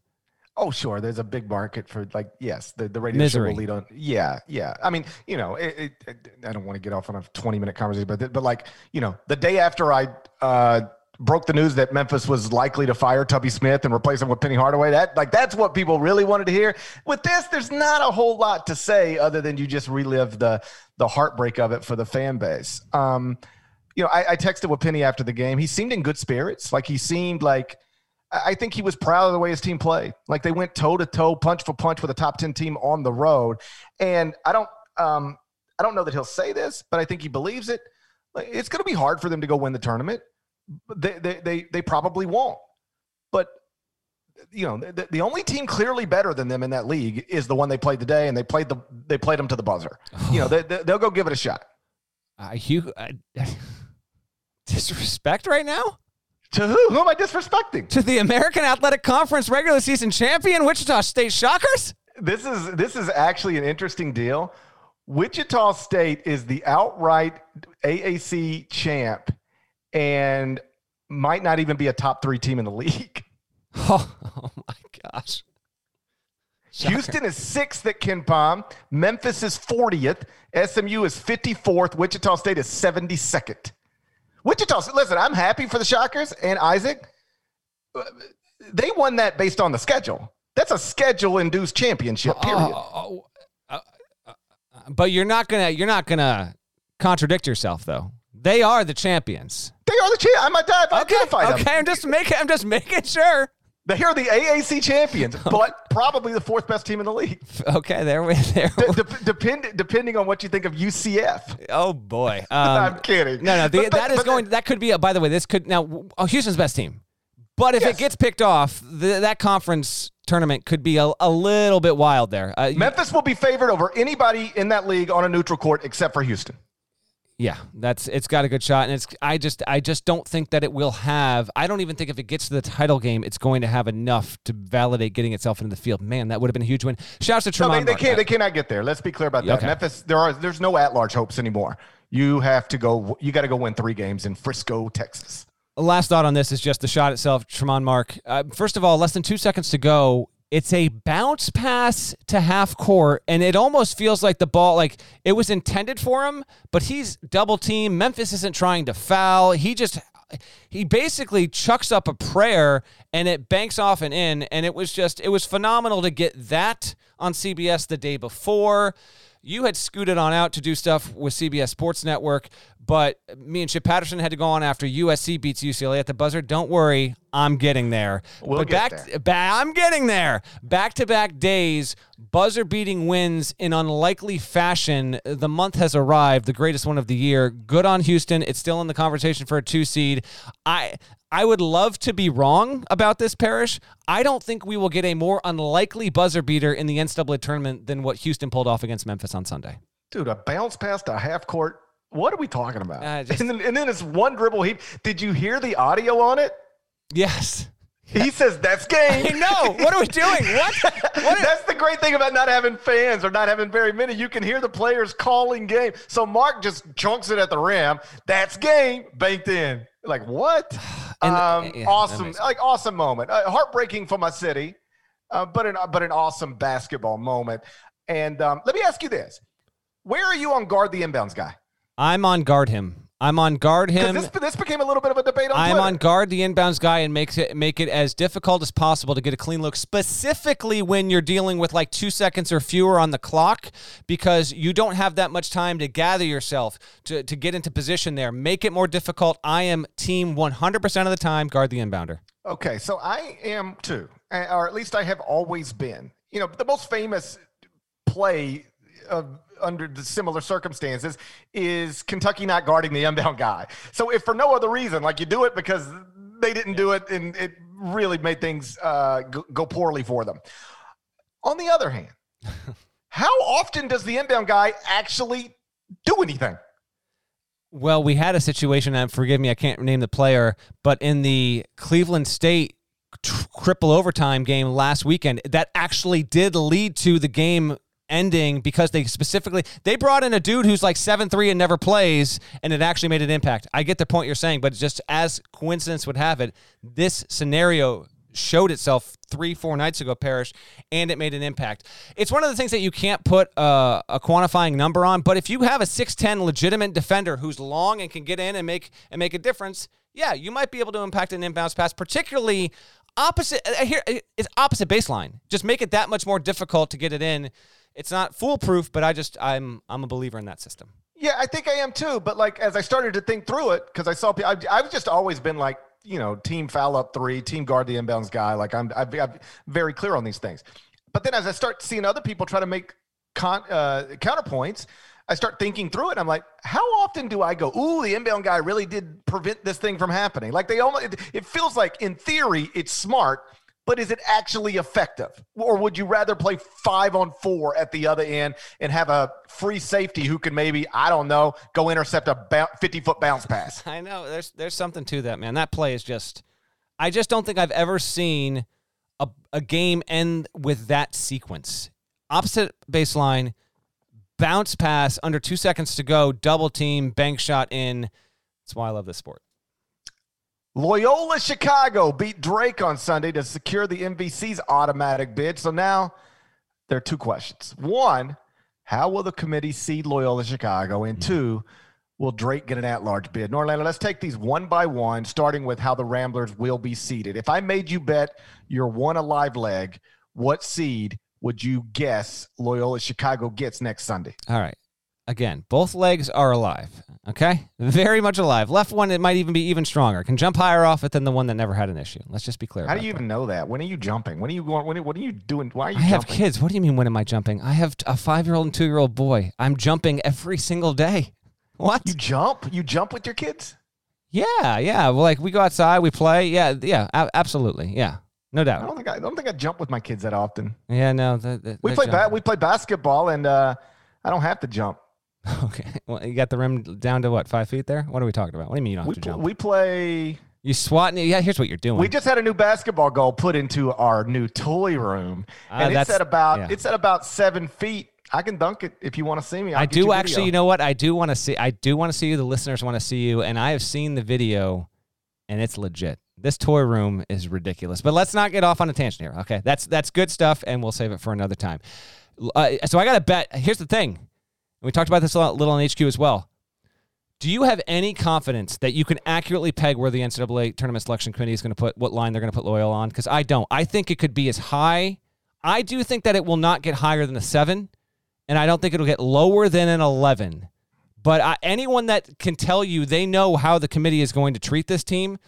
Oh, sure. There's a big market for, like, yes, the, the radio Misery. show will lead on. Yeah, yeah. I mean, you know, it, it, I don't want to get off on a twenty-minute conversation, but, but like, you know, the day after I uh, broke the news that Memphis was likely to fire Tubby Smith and replace him with Penny Hardaway, that like that's what people really wanted to hear. With this, there's not a whole lot to say other than you just relive the the heartbreak of it for the fan base. Um, you know, I, I texted with Penny after the game. He seemed in good spirits. Like, he seemed like... I think he was proud of the way his team played. Like, they went toe-to-toe, punch for punch with a top ten team on the road. And I don't um, I don't know that he'll say this, but I think he believes it. Like, it's going to be hard for them to go win the tournament. They they they, they probably won't. But, you know, the, the only team clearly better than them in that league is the one they played today, and they played the they played them to the buzzer. You know, they, they, they'll go give it a shot. Uh, you, uh, disrespect right now? To who? Who am I disrespecting? To the American Athletic Conference regular season champion, Wichita State Shockers? This is this is actually an interesting deal. Wichita State is the outright A A C champ and might not even be a top three team in the league. Oh, oh my gosh. Shocker. Houston is sixth at Ken Pom. Memphis is fortieth. S M U is fifty-fourth. Wichita State is seventy-second. Wichita State, listen, I'm happy for the Shockers and Isaac. They won that based on the schedule. That's a schedule-induced championship, period. Oh, oh, oh. But you're not gonna you're not gonna contradict yourself, though. They are the champions. They are the champions. I might die if I okay, identify okay. them. Okay, I'm just making I'm just making sure. They are the A A C champions, but probably the fourth best team in the league. Okay, there we there. De- de- depend, depending on what you think of U C F. Oh boy, um, I'm kidding. No, no, the, but, that but, is but, going. That could be. A, by the way, this could now oh, Houston's best team. But if yes. it gets picked off, the, that conference tournament could be a, a little bit wild there. Uh, Memphis will be favored over anybody in that league on a neutral court except for Houston. Yeah, that's it's got a good shot, and it's I just I just don't think that it will have. I don't even think if it gets to the title game, it's going to have enough to validate getting itself into the field. Man, that would have been a huge win. Shouts to Tremont. No, they, they can't. They cannot get there. Let's be clear about that. Okay. Memphis, there are there's no at-large hopes anymore. You have to go. You got to go win three games in Frisco, Texas. Last thought on this is just the shot itself, Tremont Mark. Uh, first of all, less than two seconds to go. It's a bounce pass to half court, and it almost feels like the ball, like it was intended for him, but he's double teamed. Memphis isn't trying to foul. He just, he basically chucks up a prayer, and it banks off and in, and it was just, it was phenomenal to get that on C B S the day before. You had scooted on out to do stuff with C B S Sports Network, but me and Chip Patterson had to go on after U S C beats U C L A at the buzzer. Don't worry, I'm getting there. We'll but get back, there. Ba- I'm getting there. Back-to-back days, buzzer-beating wins in unlikely fashion. The month has arrived, the greatest one of the year. Good on Houston. It's still in the conversation for a two-seed. I I would love to be wrong about this, Parrish. I don't think we will get a more unlikely buzzer beater in the N C double A tournament than what Houston pulled off against Memphis on Sunday. Dude, a bounce pass to half-court. What are we talking about? Uh, just, and, then, and then it's one dribble heap. Did you hear the audio on it? Yes. He says, that's game. I know. What are we doing? What? what are... That's the great thing about not having fans or not having very many. You can hear the players calling game. So Mark just chunks it at the rim. That's game. Banked in. Like, what? And, um, yeah, awesome. Like, awesome moment. Uh, heartbreaking for my city, uh, but, an, uh, but an awesome basketball moment. And um, let me ask you this. Where are you on guard the inbounds guy? I'm on guard him. I'm on guard him. This, this became a little bit of a debate on I'm Twitter. I'm on guard the inbounds guy and makes it, make it as difficult as possible to get a clean look, specifically when you're dealing with like two seconds or fewer on the clock, because you don't have that much time to gather yourself, to, to get into position there. Make it more difficult. I am team one hundred percent of the time, guard the inbounder. Okay, so I am too, or at least I have always been. You know, the most famous play of under the similar circumstances is Kentucky not guarding the inbound guy. So if for no other reason, like you do it because they didn't yeah. do it and it really made things uh, go poorly for them. On the other hand, how often does the inbound guy actually do anything? Well, we had a situation, and forgive me, I can't name the player, but in the Cleveland State triple overtime game last weekend, that actually did lead to the game ending because they specifically they brought in a dude who's like seven three and never plays, and it actually made an impact. I get the point you're saying, but just as coincidence would have it, this scenario showed itself three, four nights ago, Parrish, and it made an impact. It's one of the things that you can't put uh, a quantifying number on, but if you have a six ten legitimate defender who's long and can get in and make and make a difference, yeah, you might be able to impact an inbounds pass, particularly opposite uh, here it's opposite baseline. Just make it that much more difficult to get it in. It's not foolproof, but I just I'm I'm a believer in that system. Yeah, I think I am too. But like as I started to think through it, because I saw I, I've just always been like you know team foul up three, team guard the inbounds guy. Like I'm I've, I'm very clear on these things. But then as I start seeing other people try to make con, uh, counterpoints, I start thinking through it. I'm like, how often do I go? Ooh, the inbound guy really did prevent this thing from happening. Like they almost it, it feels like in theory it's smart. But is it actually effective? Or would you rather play five on four at the other end and have a free safety who can maybe, I don't know, go intercept a fifty-foot bounce pass? I know. There's there's something to that, man. That play is just – I just don't think I've ever seen a, a game end with that sequence. Opposite baseline, bounce pass under two seconds to go, double team, bank shot in. That's why I love this sport. Loyola Chicago beat Drake on Sunday to secure the M V C's automatic bid. So now there are two questions. One, how will the committee seed Loyola Chicago? And two, will Drake get an at-large bid? Norlander, let's take these one by one, starting with how the Ramblers will be seeded. If I made you bet your one alive leg, what seed would you guess Loyola Chicago gets next Sunday? All right. Again, both legs are alive, okay? Very much alive. Left one, it might even be even stronger. Can jump higher off it than the one that never had an issue. Let's just be clear. How do you that. even know that? When are you jumping? When are you going? When? What are you doing? Why are you I jumping? I have kids. What do you mean, when am I jumping? I have a five-year-old and two-year-old boy. I'm jumping every single day. What? You jump? You jump with your kids? Yeah, yeah. Well, like, we go outside, we play. Yeah, yeah, absolutely, yeah. No doubt. I don't think I, I don't think I jump with my kids that often. Yeah, no. The, the, we, play ba- we play basketball, and uh, I don't have to jump. Okay. Well, you got the rim down to what, five feet there? What are we talking about? What do you mean you don't have we to jump? Pl- we play... You swatting it? Yeah, here's what you're doing. We just had a new basketball goal put into our new toy room, uh, and it's at, about, yeah. it's at about seven feet. I can dunk it if you want to see me. I'll I do actually, video. You know what? I do want to see I do want to see you. The listeners want to see you, and I have seen the video, and it's legit. This toy room is ridiculous. But let's not get off on a tangent here, okay? That's, that's good stuff, and we'll save it for another time. Uh, so I got to bet. Here's the thing. We talked about this a little on H Q as well. Do you have any confidence that you can accurately peg where the N C double A Tournament Selection Committee is going to put, what line they're going to put Loyola on? Because I don't. I think it could be as high. I do think that it will not get higher than a seven, and I don't think it'll get lower than an eleven. But I, anyone that can tell you they know how the committee is going to treat this team,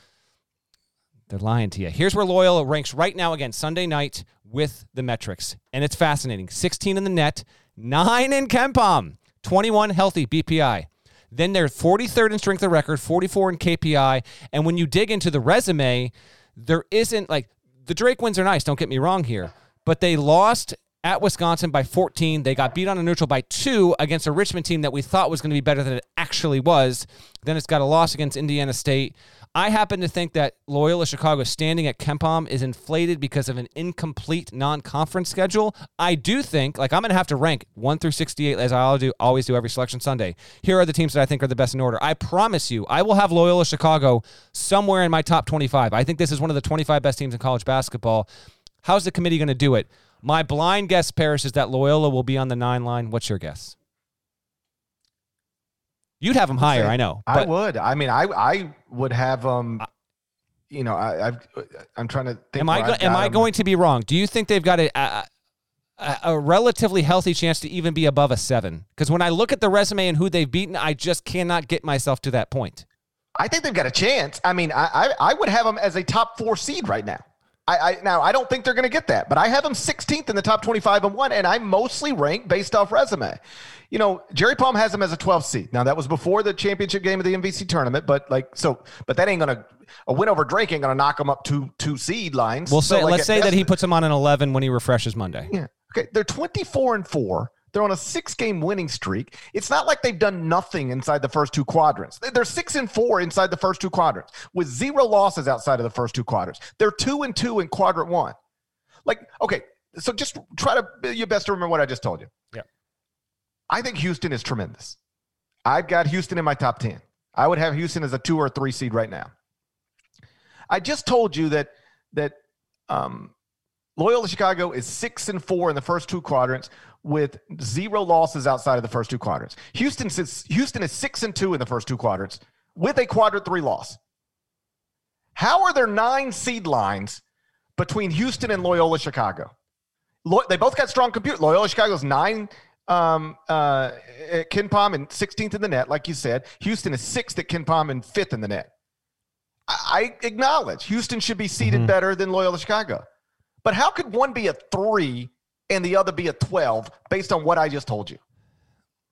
they're lying to you. Here's where Loyola ranks right now, again, Sunday night with the metrics, and it's fascinating. sixteen in the net, nine in Ken Pom. twenty-one healthy B P I. Then they're forty-third in strength of record, forty-four in K P I. And when you dig into the resume, there isn't, like, the Drake wins are nice, don't get me wrong here, but they lost at Wisconsin by fourteen. They got beat on a neutral by two against a Richmond team that we thought was going to be better than it actually was. Then it's got a loss against Indiana State. I happen to think that Loyola Chicago's standing at Ken Pom is inflated because of an incomplete non-conference schedule. I do think, like, I'm going to have to rank one through sixty-eight, as I always do, always do every Selection Sunday. Here are the teams that I think are the best in order. I promise you, I will have Loyola Chicago somewhere in my top twenty-five. I think this is one of the twenty-five best teams in college basketball. How's the committee going to do it? My blind guess, Parrish, is that Loyola will be on the nine line. What's your guess? You'd have them higher, I know. I would. I mean, I I would have um, you know, I I've, I'm trying to think. Am I go, am I them. going to be wrong? Do you think they've got a a, a relatively healthy chance to even be above a seven? Because when I look at the resume and who they've beaten, I just cannot get myself to that point. I think they've got a chance. I mean, I I, I would have them as a top four seed right now. I, I, now, I don't think they're going to get that, but I have them sixteenth in the top twenty-five and one, and I mostly rank based off resume. You know, Jerry Palm has them as a twelfth seed. Now, that was before the championship game of the M V C tournament, but like, so, but that ain't going to, a win over Drake ain't going to knock them up to two seed lines. We'll say, so like let's say that he puts them on an eleven when he refreshes Monday. Yeah. Okay. They're twenty-four and four. They're on a six-game winning streak. It's not like they've done nothing inside the first two quadrants. They're six and four inside the first two quadrants with zero losses outside of the first two quadrants. They're two and two in quadrant one. Like, okay, so just try to do your best to remember what I just told you. Yeah. I think Houston is tremendous. I've got Houston in my top ten. I would have Houston as a two or a three seed right now. I just told you that that um, Loyola Chicago is six and four in the first two quadrants, with zero losses outside of the first two quadrants. Houston sits, Houston is six and two in the first two quadrants with a quadrant three loss. How are there nine seed lines between Houston and Loyola Chicago? Lo- they both got strong compute. Loyola Chicago's nine um, uh, at Ken Pom and sixteenth in the net, like you said. Houston is sixth at Ken Pom and fifth in the net. I, I acknowledge Houston should be seeded mm-hmm. better than Loyola Chicago. But how could one be a three and the other be a twelve based on what I just told you?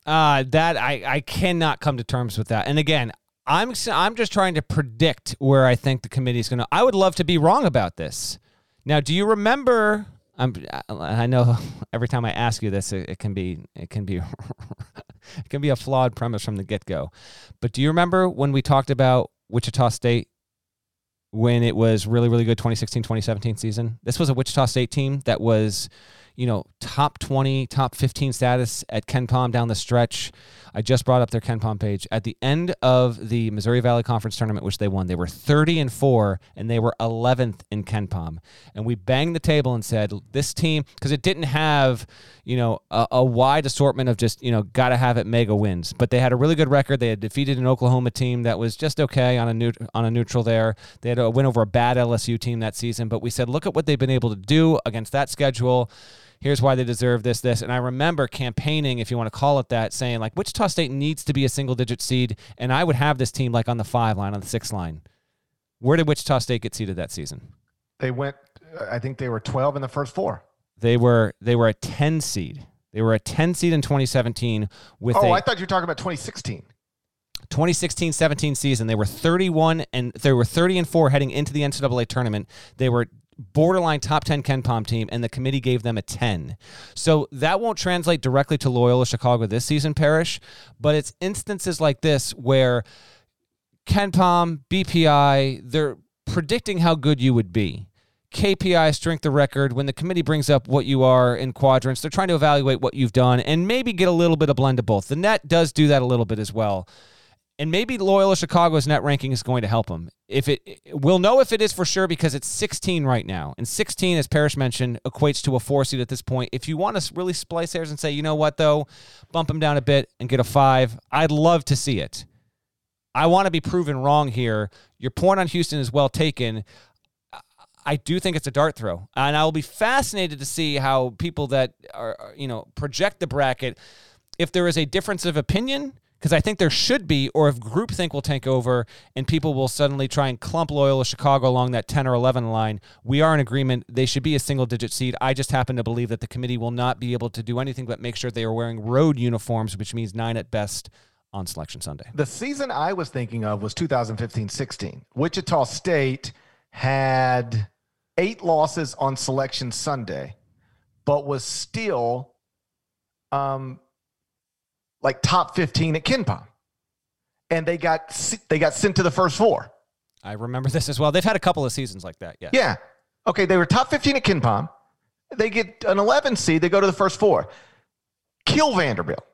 Uh, that I, I cannot come to terms with that. And again, I'm I'm just trying to predict where I think the committee is going to. I would love to be wrong about this. Now, do you remember? I'm, I know every time I ask you this, it, it can be it can be it can be a flawed premise from the get-go. But do you remember when we talked about Wichita State? When it was really, really good twenty sixteen twenty seventeen season. This was a Wichita State team that was, you know, top twenty, top fifteen status at Ken Pom down the stretch. I just brought up their Ken Pom page. At the end of the Missouri Valley Conference tournament, which they won, they were thirty and four, and they were eleventh in Ken Pom. And we banged the table and said, this team, because it didn't have, you know, a, a wide assortment of just, you know, got to have it mega wins. But they had a really good record. They had defeated an Oklahoma team that was just okay on a new, on a neutral there. They had a win over a bad L S U team that season. But we said, look at what they've been able to do against that schedule. Here's why they deserve this, this. And I remember campaigning, if you want to call it that, saying, like, Wichita State needs to be a single-digit seed, and I would have this team, like, on the five line, on the six line. Where did Wichita State get seeded that season? They went, I think they were twelve in the first four. They were they were a ten seed. They were a ten seed in twenty seventeen. With oh, a, I thought you were talking about twenty sixteen. twenty sixteen seventeen season, they were thirty-one and they were thirty and four heading into the N C double A tournament. They were borderline top ten Ken Pom team, and the committee gave them a ten. So that won't translate directly to Loyola Chicago this season, Parrish, but it's instances like this where Ken Pom, B P I, they're predicting how good you would be. K P I, strength of record, when the committee brings up what you are in quadrants, they're trying to evaluate what you've done and maybe get a little bit of blend of both. The net does do that a little bit as well. And maybe Loyola Chicago's net ranking is going to help them. If it, we'll know if it is for sure because it's sixteen right now. And sixteen, as Parrish mentioned, equates to a four seed at this point. If you want to really splice hairs and say, you know what, though, bump them down a bit and get a five, I'd love to see it. I want to be proven wrong here. Your point on Houston is well taken. I do think it's a dart throw. And I'll be fascinated to see how people that are, you know, project the bracket, if there is a difference of opinion, because I think there should be, or if groupthink will take over and people will suddenly try and clump Loyola Chicago along that ten or eleven line, we are in agreement. They should be a single-digit seed. I just happen to believe that the committee will not be able to do anything but make sure they are wearing road uniforms, which means nine at best on Selection Sunday. The season I was thinking of was two thousand fifteen sixteen. Wichita State had eight losses on Selection Sunday, but was still um. like top fifteen at Ken Pom, and they got they got sent to the first four. I remember this as well. They've had a couple of seasons like that. Yeah. Yeah. Okay. They were top fifteen at Ken Pom. They get an eleven seed. They go to the first four, kill Vanderbilt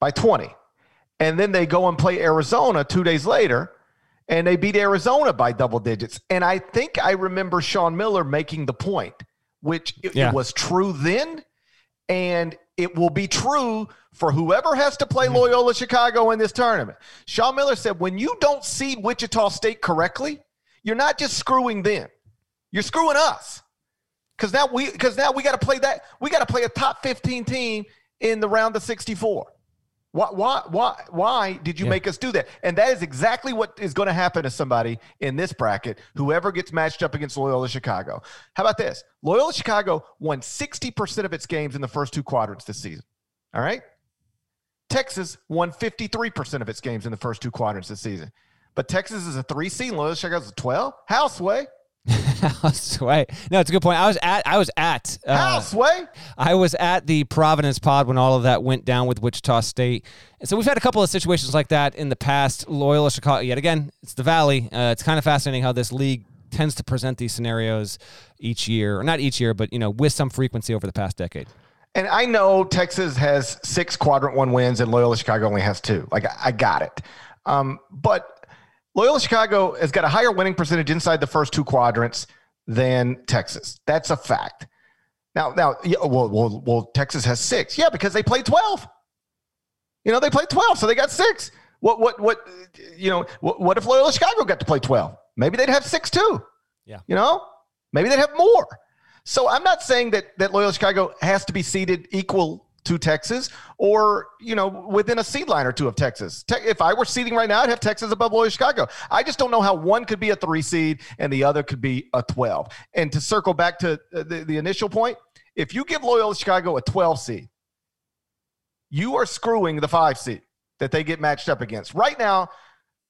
by twenty, and then they go and play Arizona two days later, and they beat Arizona by double digits. And I think I remember Sean Miller making the point, which it, yeah. it was true then, and it will be true for whoever has to play Loyola Chicago in this tournament. Sean Miller said, when you don't seed Wichita State correctly, you're not just screwing them. You're screwing us. Because now we because now we got to play that. We got to play a top fifteen team in the round of sixty-four. Why, why, why, why did you yeah. make us do that? And that is exactly what is going to happen to somebody in this bracket, whoever gets matched up against Loyola Chicago. How about this? Loyola Chicago won sixty percent of its games in the first two quadrants this season. All right? Texas won fifty-three percent of its games in the first two quadrants this season. But Texas is a three seed, Loyola Chicago is a twelve. Houseway. Houseway. No, it's a good point. I was at I was at uh, Houseway. I was at the Providence pod when all of that went down with Wichita State. And so we've had a couple of situations like that in the past. Loyola Chicago, yet again, it's the Valley. Uh, it's kind of fascinating how this league tends to present these scenarios each year, or not each year, but you know, with some frequency over the past decade. And I know Texas has six quadrant one wins and Loyola Chicago only has two. Like, I got it. Um, but Loyola Chicago has got a higher winning percentage inside the first two quadrants than Texas. That's a fact. Now, now, yeah, well, well, well, Texas has six. Yeah, because they played twelve. You know, they played twelve, so they got six. What, what, what? You know, what, what if Loyola Chicago got to play twelve? Maybe they'd have six too. Yeah. You know, maybe they'd have more. So I'm not saying that that Loyola Chicago has to be seeded equal to Texas, or, you know, within a seed line or two of Texas. Te- if I were seeding right now, I'd have Texas above Loyola Chicago. I just don't know how one could be a three seed and the other could be a twelve. And to circle back to the, the initial point, if you give Loyola Chicago a twelve seed, you are screwing the five seed that they get matched up against. Right now,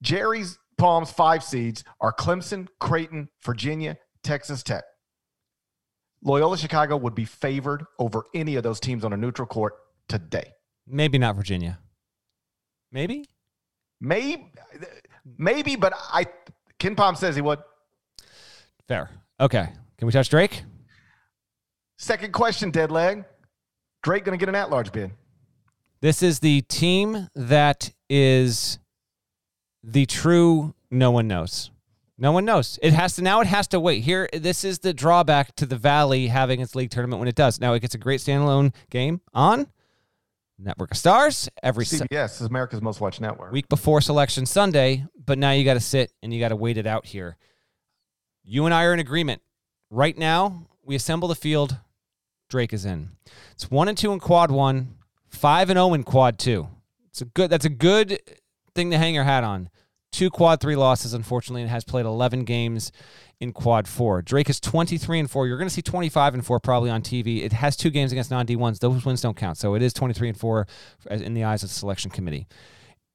Jerry's Palm's five seeds are Clemson, Creighton, Virginia, Texas Tech. Loyola Chicago would be favored over any of those teams on a neutral court today. Maybe not Virginia. Maybe? Maybe, maybe, but I Ken Pom says he would. Fair. Okay. Can we touch Drake? Second question, dead leg. Drake going to get an at-large bid. This is the team that is the true no one knows. No one knows. It has to now. It has to wait here. This is the drawback to the Valley having its league tournament when it does. Now it gets a great standalone game on Network of Stars every C B S su- is America's most watched network. Week before Selection Sunday, but now you got to sit and you got to wait it out here. You and I are in agreement. Right now, we assemble the field. Drake is in. It's one and two in quad one, five and oh in quad two. It's a good. That's a good thing to hang your hat on. Two quad three losses, unfortunately, and has played eleven games in quad four. Drake is twenty-three and four. You're going to see twenty-five and four probably on T V. It has two games against non-D ones. Those wins don't count. So it is twenty-three and four in the eyes of the selection committee.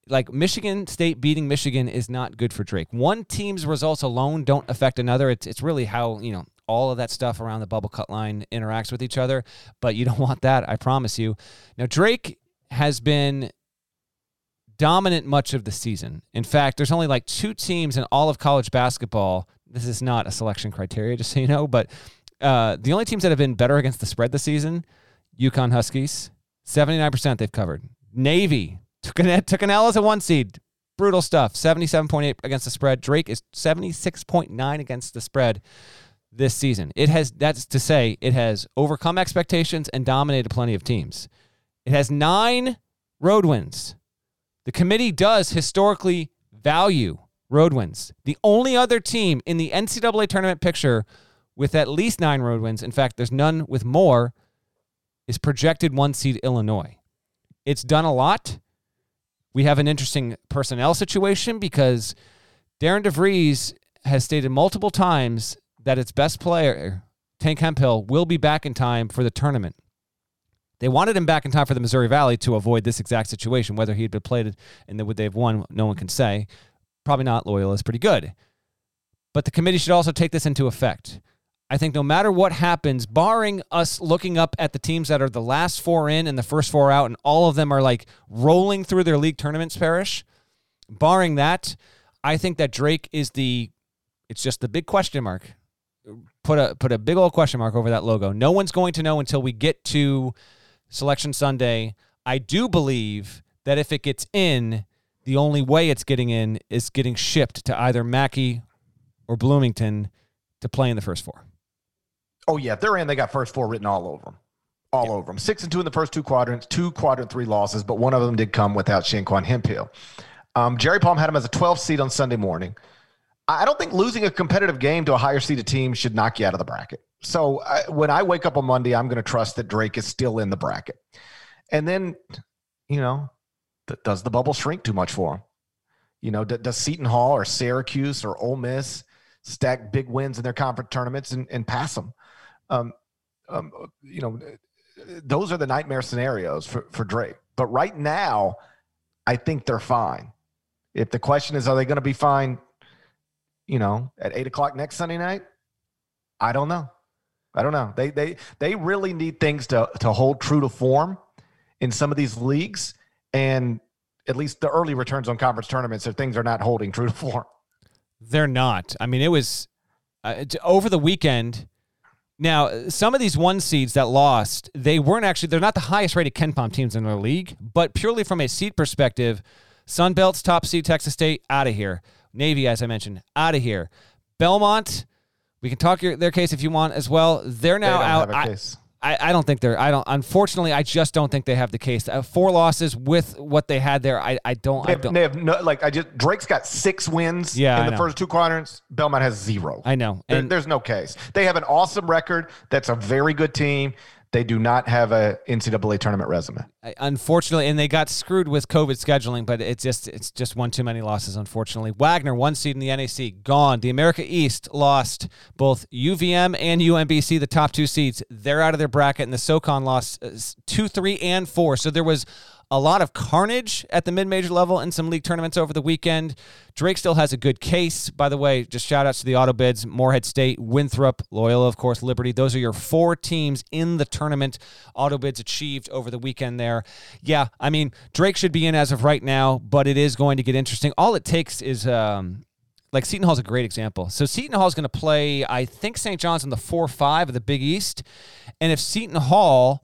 Like Michigan State beating Michigan is not good for Drake. One team's results alone don't affect another. It's it's really how, you know, all of that stuff around the bubble cut line interacts with each other, but you don't want that, I promise you. Now, Drake has been dominant much of the season. In fact, there's only like two teams in all of college basketball. This is not a selection criteria, just so you know, but uh, the only teams that have been better against the spread this season, UConn Huskies, seventy-nine percent they've covered. Navy took an, took an L as a one seed. Brutal stuff. seventy-seven point eight against the spread. Drake is seventy-six point nine against the spread this season. It has, that's to say, it has overcome expectations and dominated plenty of teams. It has nine road wins. The committee does historically value road wins. The only other team in the N C double A tournament picture with at least nine road wins, in fact, there's none with more, is projected one seed Illinois. It's done a lot. We have an interesting personnel situation because Darren DeVries has stated multiple times that its best player, Tank Hemphill, will be back in time for the tournament. They wanted him back in time for the Missouri Valley to avoid this exact situation. Whether he had been played and would they have won, no one can say. Probably not. Loyola is pretty good. But the committee should also take this into effect. I think no matter what happens, barring us looking up at the teams that are the last four in and the first four out, and all of them are like rolling through their league tournaments, Parrish, barring that, I think that Drake is the, it's just the big question mark. Put a, put a big old question mark over that logo. No one's going to know until we get to Selection Sunday. I do believe that if it gets in, the only way it's getting in is getting shipped to either Mackey or Bloomington to play in the first four. Oh, yeah. They're in. They got first four written all over them. All yeah. over them. Six and two in the first two quadrants, two quadrant three losses, but one of them did come without Shanquan Hemphill. Um, Jerry Palm had him as a twelfth seed on Sunday morning. I don't think losing a competitive game to a higher seeded team should knock you out of the bracket. So I, when I wake up on Monday, I'm going to trust that Drake is still in the bracket. And then, you know, th- does the bubble shrink too much for him? You know, d- does Seton Hall or Syracuse or Ole Miss stack big wins in their conference tournaments and, and pass them? Um, um, you know, those are the nightmare scenarios for, for Drake. But right now, I think they're fine. If the question is, are they going to be fine, you know, at eight o'clock next Sunday night? I don't know. I don't know. They they they really need things to, to hold true to form in some of these leagues, and at least the early returns on conference tournaments, if things are not holding true to form. They're not. I mean, it was uh, over the weekend. Now, some of these one seeds that lost, they weren't actually, they're not the highest rated Ken Pom teams in their league, but purely from a seed perspective, Sunbelt's top seed, Texas State, out of here. Navy, as I mentioned, out of here. Belmont, we can talk your, their case if you want as well. They're now they out. I, I, I don't think they're. I don't. Unfortunately, I just don't think they have the case. Uh, four losses with what they had there. I, I don't. They have, I don't. They have no, like I just. Drake's got six wins. Yeah, in I the know. first two quadrants. Belmont has zero. I know. And there, there's no case. They have an awesome record. That's a very good team. They do not have a N C double A tournament resume. Unfortunately, and they got screwed with COVID scheduling, but it's just it's just one too many losses, unfortunately. Wagner, one seed in the N A C, gone. The America East lost both U V M and U M B C, the top two seeds. They're out of their bracket, and the SoCon lost two, three, and four. So there was a lot of carnage at the mid-major level in some league tournaments over the weekend. Drake still has a good case. By the way, just shout-outs to the auto bids, Morehead State, Winthrop, Loyola, of course, Liberty. Those are your four teams in the tournament auto bids achieved over the weekend there. Yeah, I mean, Drake should be in as of right now, but it is going to get interesting. All it takes is um, Like Seton Hall's a great example. So Seton Hall's going to play, I think, Saint John's in the four five of the Big East. And if Seton Hall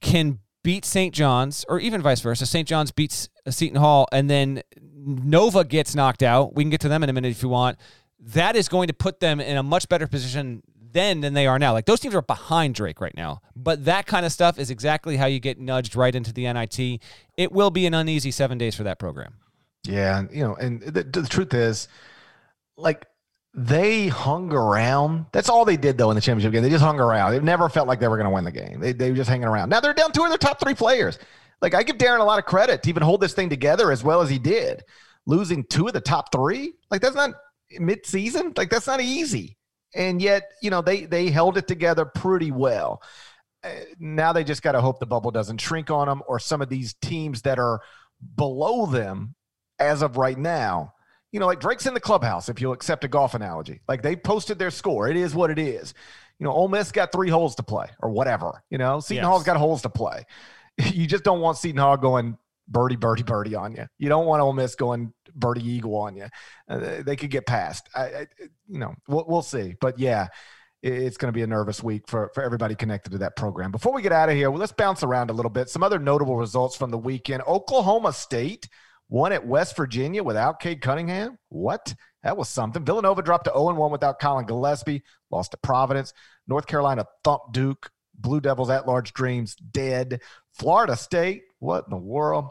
can beat Saint John's, or even vice versa, Saint John's beats Seton Hall, and then Nova gets knocked out. We can get to them in a minute if you want. That is going to put them in a much better position then than they are now. Like, those teams are behind Drake right now. But that kind of stuff is exactly how you get nudged right into the N I T. It will be an uneasy seven days for that program. Yeah, you know, and the, the truth is, like, they hung around. That's all they did, though, in the championship game. They just hung around. They never felt like they were going to win the game. They, they were just hanging around. Now they're down two of their top three players. Like, I give Darren a lot of credit to even hold this thing together as well as he did. Losing two of the top three? Like, that's not mid-season? Like, that's not easy. And yet, you know, they they held it together pretty well. Uh, now they just got to hope the bubble doesn't shrink on them, or some of these teams that are below them as of right now. You know, like Drake's in the clubhouse, if you'll accept a golf analogy. Like, they posted their score. It is what it is. You know, Ole Miss got three holes to play or whatever. You know, Seton yes. Hall's got holes to play. You just don't want Seton Hall going birdie, birdie, birdie on you. You don't want Ole Miss going birdie eagle on you. Uh, they could get past. I, I, you know, we'll, we'll see. But, yeah, it, it's going to be a nervous week for, for everybody connected to that program. Before we get out of here, well, let's bounce around a little bit. Some other notable results from the weekend. Oklahoma State won at West Virginia without Cade Cunningham. What? That was something. Villanova dropped to oh and one without Colin Gillespie. Lost to Providence. North Carolina thumped Duke. Blue Devils at-large dreams dead. Florida State, what in the world?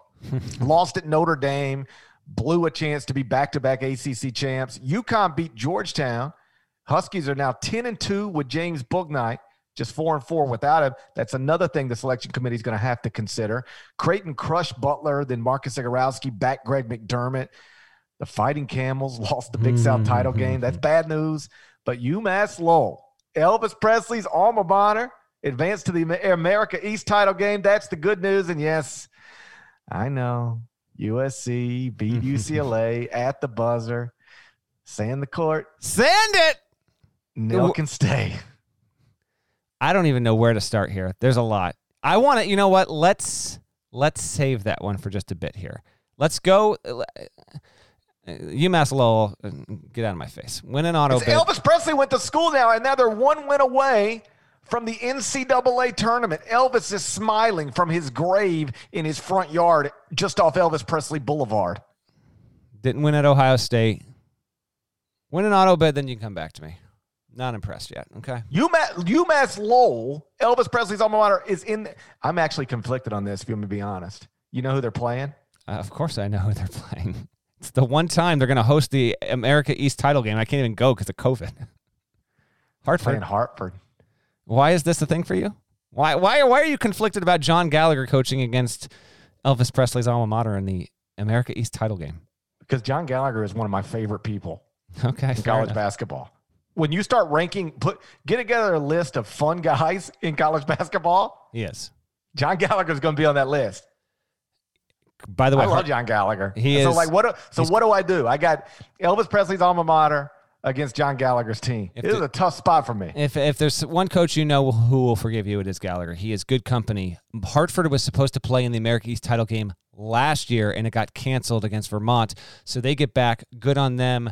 Lost at Notre Dame, blew a chance to be back-to-back A C C champs. UConn beat Georgetown. Huskies are now ten and two with James Bouknight, just four and four without him. That's another thing the selection committee is going to have to consider. Creighton crushed Butler, then Marcus Zagorowski back Greg McDermott. The Fighting Camels lost the Big mm-hmm. South title game. That's bad news. But UMass Lowell, Elvis Presley's alma mater, advanced to the America East title game. That's the good news. And yes, I know U S C beat U C L A at the buzzer. Sand the court. Sand it. Nil can stay. I don't even know where to start here. There's a lot. I want to, you know what? Let's, let's save that one for just a bit here. Let's go. UMass Lowell, get out of my face. Win an auto bid. Elvis Presley went to school now, and now they're one win away from the N C double A tournament. Elvis is smiling from his grave in his front yard just off Elvis Presley Boulevard. Didn't win at Ohio State. Win an auto bid, then you can come back to me. Not impressed yet, okay? UMass, UMass Lowell, Elvis Presley's alma mater, is in the, I'm actually conflicted on this, if you want me to be honest. You know who they're playing? Uh, of course I know who they're playing. It's the one time they're going to host the America East title game. I can't even go because of COVID. Hartford. Playing Hartford. Why is this a thing for you? Why why why are you conflicted about John Gallagher coaching against Elvis Presley's alma mater in the America East title game? Because John Gallagher is one of my favorite people. Okay, in college enough. basketball. When you start ranking, put get together a list of fun guys in college basketball. Yes, John Gallagher is going to be on that list. By the way, I love John Gallagher. He is, so like what? So what do I do? I got Elvis Presley's alma mater against John Gallagher's team. It is a tough spot for me. If if there's one coach you know who will forgive you, it is Gallagher. He is good company. Hartford was supposed to play in the America East title game last year, and it got canceled against Vermont. So they get back. Good on them.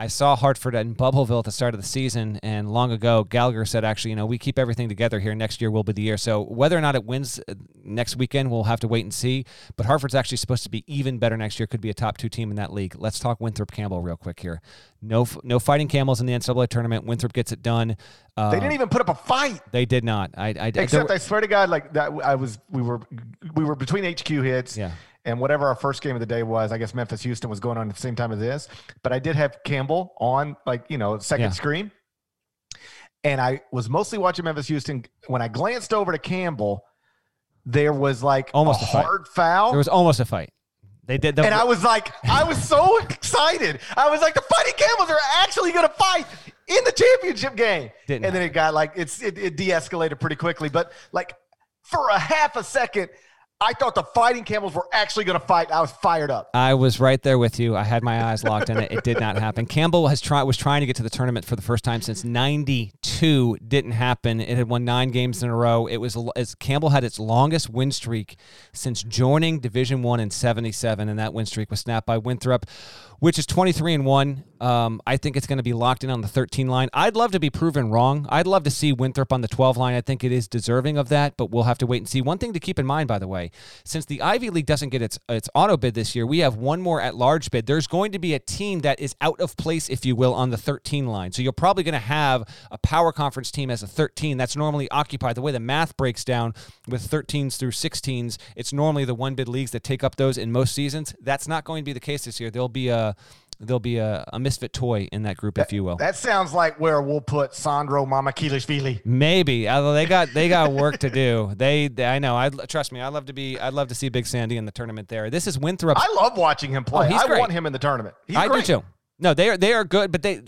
I saw Hartford in Bubbleville at the start of the season, and long ago, Gallagher said, actually, you know, we keep everything together here. Next year will be the year. So whether or not it wins next weekend, we'll have to wait and see. But Hartford's actually supposed to be even better next year. Could be a top two team in that league. Let's talk Winthrop Campbell real quick here. No no Fighting Camels in the N C double A tournament. Winthrop gets it done. Uh, they didn't even put up a fight. They did not. I, I Except I swear to God, like that, I was we were we were between H Q hits. Yeah. And whatever our first game of the day was, I guess Memphis Houston was going on at the same time as this. But I did have Campbell on, like, you know, second yeah. screen. And I was mostly watching Memphis Houston. When I glanced over to Campbell, there was like almost a, a hard foul. There was almost a fight. They did. The- and I was like, I was so excited. I was like, the Fighting Camels are actually going to fight in the championship game. Didn't and then it got like, it's it, it de-escalated pretty quickly. But like for a half a second, I thought the Fighting Camels were actually going to fight. I was fired up. I was right there with you. I had my eyes locked in it. It did not happen. Campbell has tried was trying to get to the tournament for the first time since ninety-two. Didn't happen. It had won nine games in a row. It was as Campbell had its longest win streak since joining Division One in seventy-seven, and that win streak was snapped by Winthrop, which is twenty-three and one. Um, I think it's going to be locked in on the thirteen line. I'd love to be proven wrong. I'd love to see Winthrop on the twelve line. I think it is deserving of that, but we'll have to wait and see. One thing to keep in mind, by the way, since the Ivy League doesn't get its its auto bid this year, we have one more at-large bid. There's going to be a team that is out of place, if you will, on the thirteen line. So you're probably going to have a power conference team as a thirteen. That's normally occupied. The way the math breaks down with thirteens through sixteens, it's normally the one-bid leagues that take up those in most seasons. That's not going to be the case this year. There'll be a... There'll be a, a misfit toy in that group, that, if you will. That sounds like where we'll put Sandro Mamakilishvili. Maybe, although they got they got work to do. They, they I know. I trust me. I'd love to be. I'd love to see Big Sandy in the tournament there. This is Winthrop. I love watching him play. Oh, he's I great. want him in the tournament. He's I great. do too. No, they are they are good, but they.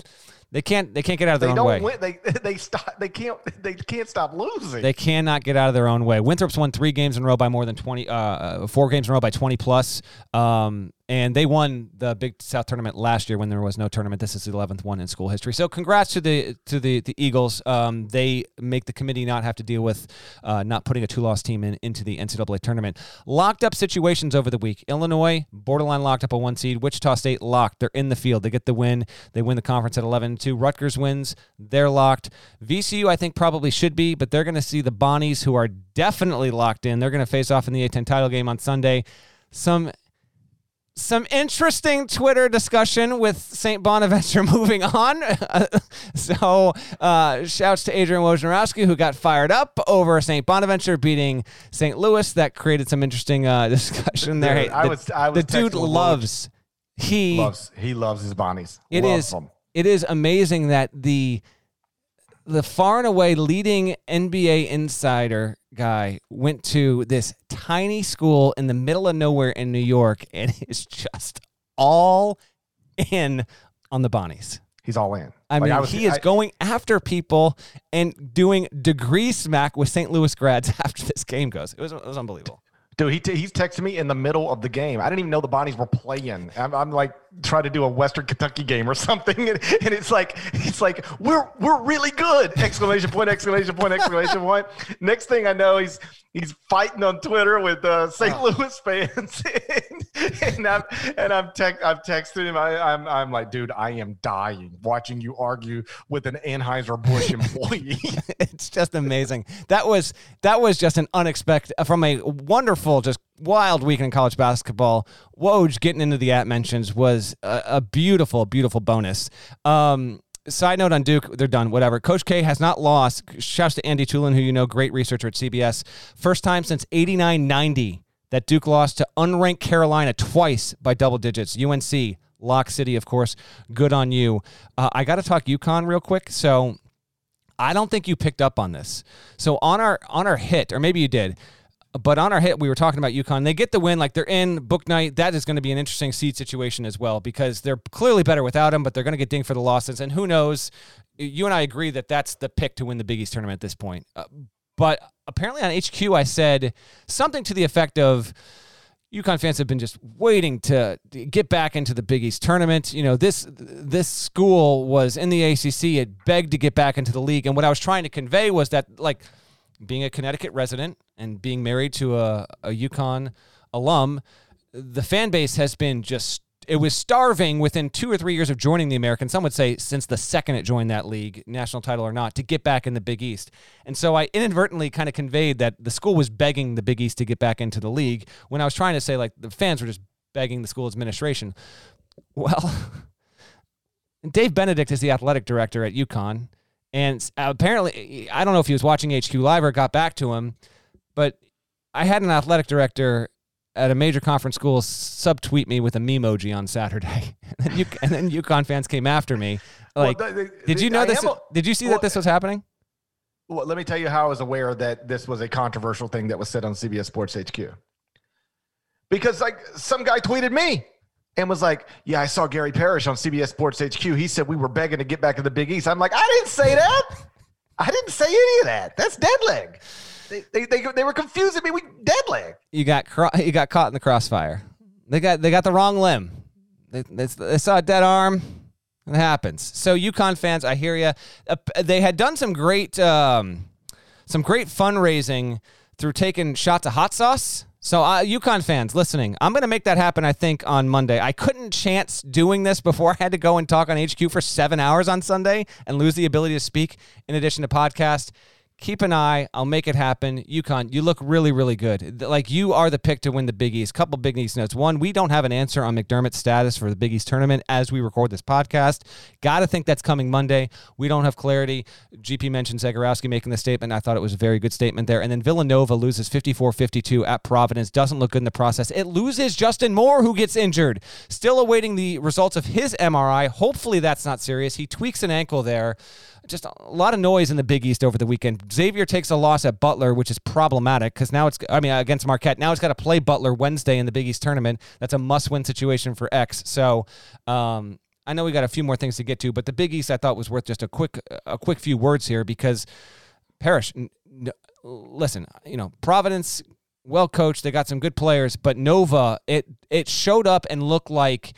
They can't. They can't get out of their they own don't way. Win. They they stop. They can't. They can't stop losing. They cannot get out of their own way. Winthrop's won three games in a row by more than twenty. Uh, four games in a row by twenty plus. Um, and they won the Big South tournament last year when there was no tournament. This is the eleventh one in school history. So congrats to the to the the Eagles. Um, they make the committee not have to deal with uh, not putting a two loss team in into the N C double A tournament. Locked up situations over the week. Illinois borderline locked up a one seed. Wichita State locked. They're in the field. They get the win. They win the conference at eleven. Two Rutgers wins, they're locked. V C U, I think, probably should be, but they're going to see the Bonnies, who are definitely locked in. They're going to face off in the A ten title game on Sunday. Some some interesting Twitter discussion with Saint Bonaventure moving on. so uh, shouts to Adrian Wojnarowski, who got fired up over Saint Bonaventure beating Saint Louis. That created some interesting uh, discussion there. Dude, I the was, I was the dude loves he, loves... he loves his Bonnies. It loves is... Them. It is amazing that the the far and away leading N B A insider guy went to this tiny school in the middle of nowhere in New York and is just all in on the Bonnies. He's all in. I like mean, I was, he is I, going after people and doing degree smack with Saint Louis grads after this game goes. It was it was unbelievable. Dude, he t- he's texting me in the middle of the game. I didn't even know the Bonnies were playing. I'm, I'm like trying to do a Western Kentucky game or something, and, and it's like it's like we're we're really good! Exclamation point! Exclamation point! Exclamation point! Next thing I know, he's he's fighting on Twitter with uh, Saint Oh. Louis fans, and, and I'm and I'm tec- I've texted him. I, I'm I'm like, dude, I am dying watching you argue with an Anheuser-Busch employee. It's just amazing. That was that was just an unexpected from a wonderful. Just wild weekend in college basketball. Woj getting into the at mentions was a, a beautiful, beautiful bonus. Um, side note on Duke, they're done, whatever. Coach K has not lost. Shouts to Andy Tulin, who you know, great researcher at C B S. First time since eighty-nine ninety that Duke lost to unranked Carolina twice by double digits. U N C, Lock City, of course. Good on you. Uh, I got to talk UConn real quick. So I don't think you picked up on this. So on our on our hit, or maybe you did, but on our hit, we were talking about UConn. They get the win, like they're in book night. That is going to be an interesting seed situation as well because they're clearly better without him, but they're going to get dinged for the losses. And who knows? You and I agree that that's the pick to win the Big East tournament at this point. Uh, but apparently on H Q, I said something to the effect of UConn fans have been just waiting to get back into the Big East tournament. You know, this this school was in the A C C. It begged to get back into the league. And what I was trying to convey was that, like, being a Connecticut resident and being married to a, a UConn alum, the fan base has been just, it was starving within two or three years of joining the American, some would say since the second it joined that league, national title or not, to get back in the Big East. And so I inadvertently kind of conveyed that the school was begging the Big East to get back into the league when I was trying to say, like, the fans were just begging the school administration. Well, Dave Benedict is the athletic director at UConn. And apparently, I don't know if he was watching H Q Live or got back to him, but I had an athletic director at a major conference school subtweet me with a memeoji on Saturday. And then, you, and then UConn fans came after me. Like, well, the, the, did you know I this? A, did you see well, that this was happening? Well, let me tell you how I was aware that this was a controversial thing that was said on C B S Sports H Q. Because, like, some guy tweeted me and was like, yeah, I saw Gary Parrish on C B S Sports H Q. He said we were begging to get back in the Big East. I'm like, I didn't say that. I didn't say any of that. That's dead leg. They they they, they were confusing me with dead leg. You got cro- you got caught in the crossfire. They got they got the wrong limb. They, they, they saw a dead arm. It happens. So UConn fans, I hear you. Uh, they had done some great um, some great fundraising through taking shots of hot sauce. So uh, UConn fans listening, I'm going to make that happen, I think, on Monday. I couldn't chance doing this before I had to go and talk on H Q for seven hours on Sunday and lose the ability to speak in addition to podcast. Keep an eye. I'll make it happen. UConn, you look really, really good. Like, you are the pick to win the Big East. Couple Big East notes. One, we don't have an answer on McDermott's status for the Big East tournament as we record this podcast. Got to think that's coming Monday. We don't have clarity. G P mentioned Zagorowski making the statement. I thought it was a very good statement there. And then Villanova loses fifty-four fifty-two at Providence. Doesn't look good in the process. It loses Justin Moore, who gets injured. Still awaiting the results of his M R I. Hopefully that's not serious. He tweaks an ankle there. Just a lot of noise in the Big East over the weekend. Xavier takes a loss at Butler, which is problematic because now it's, I mean, against Marquette. Now it's got to play Butler Wednesday in the Big East tournament. That's a must-win situation for X. So um, I know we got a few more things to get to, but the Big East I thought was worth just a quick, a quick few words here because Parrish, n- n- listen, you know, Providence, well coached. They got some good players, but Nova, it it showed up and looked like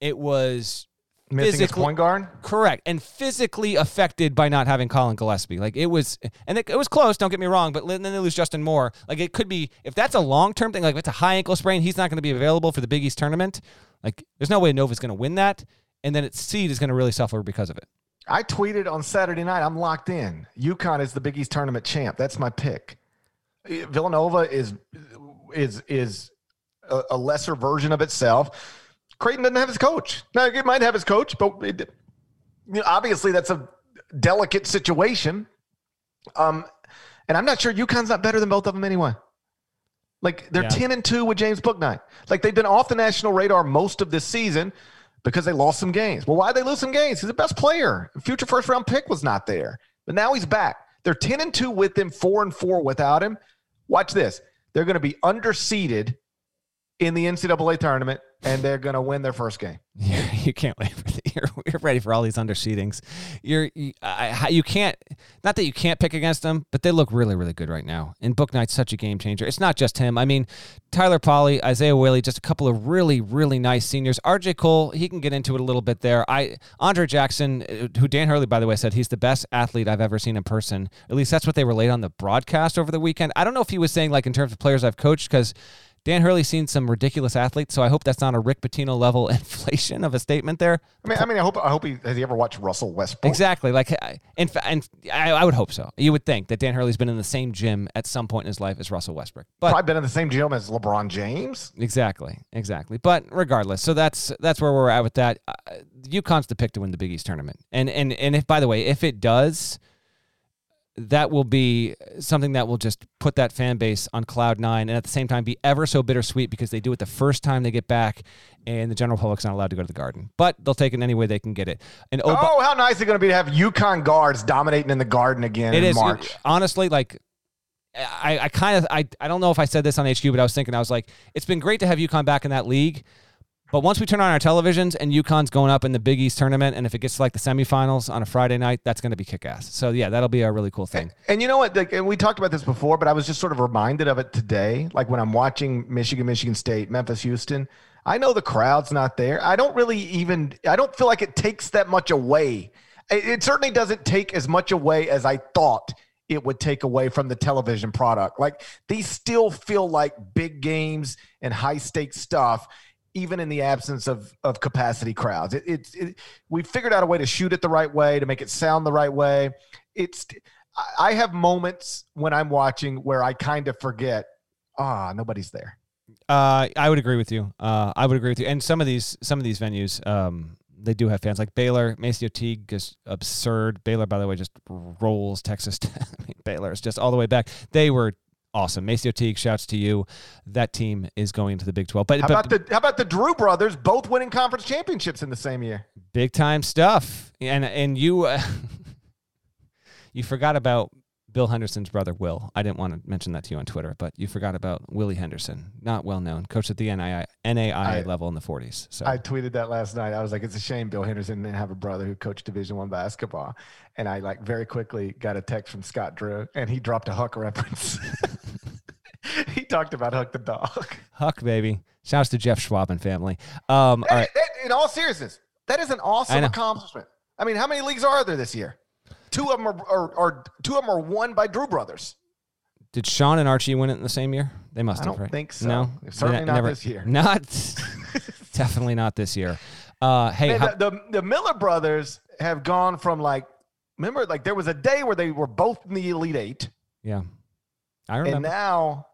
it was. Missing his point guard? Correct. And physically affected by not having Colin Gillespie. Like, it was, and it, it was close, don't get me wrong, but then they lose Justin Moore. Like, it could be, if that's a long-term thing, like if it's a high ankle sprain, he's not going to be available for the Big East tournament. Like, there's no way Nova's going to win that. And then its seed is going to really suffer because of it. I tweeted on Saturday night, I'm locked in. UConn is the Big East tournament champ. That's my pick. Villanova is, is, is a, a lesser version of itself. Creighton doesn't have his coach. Now, it might have his coach, but it, you know, obviously that's a delicate situation. Um, and I'm not sure UConn's not better than both of them anyway. Like, they're yeah. ten and two with James Bouknight. Like, they've been off the national radar most of this season because they lost some games. Well, why did they lose some games? He's the best player. Future first-round pick was not there. But now he's back. They're ten and two with him, four and four without him. Watch this. They're going to be underseeded in the N C double A tournament, and they're going to win their first game. Yeah, you can't wait. For the, you're, you're ready for all these underseedings. You're, you, I, you can't, not that you can't pick against them, but they look really, really good right now. And Bouknight's such a game changer. It's not just him. I mean, Tyler Polley, Isaiah Whaley, just a couple of really, really nice seniors. R J Cole, he can get into it a little bit there. I Andre Jackson, who Dan Hurley, by the way, said he's the best athlete I've ever seen in person. At least that's what they relayed on the broadcast over the weekend. I don't know if he was saying, like, in terms of players I've coached, because Dan Hurley's seen some ridiculous athletes, so I hope that's not a Rick Pitino level inflation of a statement there. I mean, I mean, I hope, I hope he has he ever watched Russell Westbrook? Exactly, like, and and I, I would hope so. You would think that Dan Hurley's been in the same gym at some point in his life as Russell Westbrook, but probably been in the same gym as LeBron James. Exactly, exactly. But regardless, so that's that's where we're at with that. Uh, UConn's the pick to win the Big East tournament, and and and if by the way, if it does. That will be something that will just put that fan base on cloud nine and at the same time be ever so bittersweet because they do it the first time they get back and the general public's not allowed to go to the Garden. But they'll take it any way they can get it. And Ob- Oh, how nice it's going to be to have UConn guards dominating in the Garden again it in is, March. It, honestly, like, I, I kind of, I, I don't know if I said this on H Q, but I was thinking, I was like, it's been great to have UConn back in that league. But once we turn on our televisions and UConn's going up in the Big East tournament, and if it gets to like the semifinals on a Friday night, that's going to be kick-ass. So, yeah, that'll be a really cool thing. And, and you know what? Like, and we talked about this before, but I was just sort of reminded of it today. Like, when I'm watching Michigan, Michigan State, Memphis, Houston, I know the crowd's not there. I don't really even – I don't feel like it takes that much away. It, it certainly doesn't take as much away as I thought it would take away from the television product. Like, these still feel like big games and high-stakes stuff – even in the absence of of capacity crowds. It, it, it, we figured out a way to shoot it the right way, to make it sound the right way. It's I have moments when I'm watching where I kind of forget, ah, oh, nobody's there. Uh, I would agree with you. Uh, I would agree with you. And some of these some of these venues, um, they do have fans. Like Baylor, Macy O'Teague is absurd. Baylor, by the way, just rolls Texas. I mean, Baylor is just all the way back. They were awesome. Macy O'Teague, shouts to you. That team is going to the Big twelve. But how about but, the how about the Drew brothers both winning conference championships in the same year? Big time stuff. And and you uh, you forgot about Bill Henderson's brother, Will. I didn't want to mention that to you on Twitter, but you forgot about Willie Henderson. Not well known. Coached at the N A I A level in the forties. So I tweeted that last night. I was like, it's a shame Bill Henderson didn't have a brother who coached Division One basketball. And I like very quickly got a text from Scott Drew, and he dropped a Huck reference. He talked about Huck the dog. Huck, baby. Shouts to Jeff Schwab and family. Um, that, all right. that, in all seriousness, that is an awesome I accomplishment. I mean, how many leagues are there this year? Two of them are, are, are two of them are won by Drew brothers. Did Sean and Archie win it in the same year? They must I have, right? I don't think so. No, certainly not, not never, this year. Not definitely not this year. Uh, hey, Man, how, the, the the Miller brothers have gone from like remember like there was a day where they were both in the Elite Eight. Yeah, I remember. And now,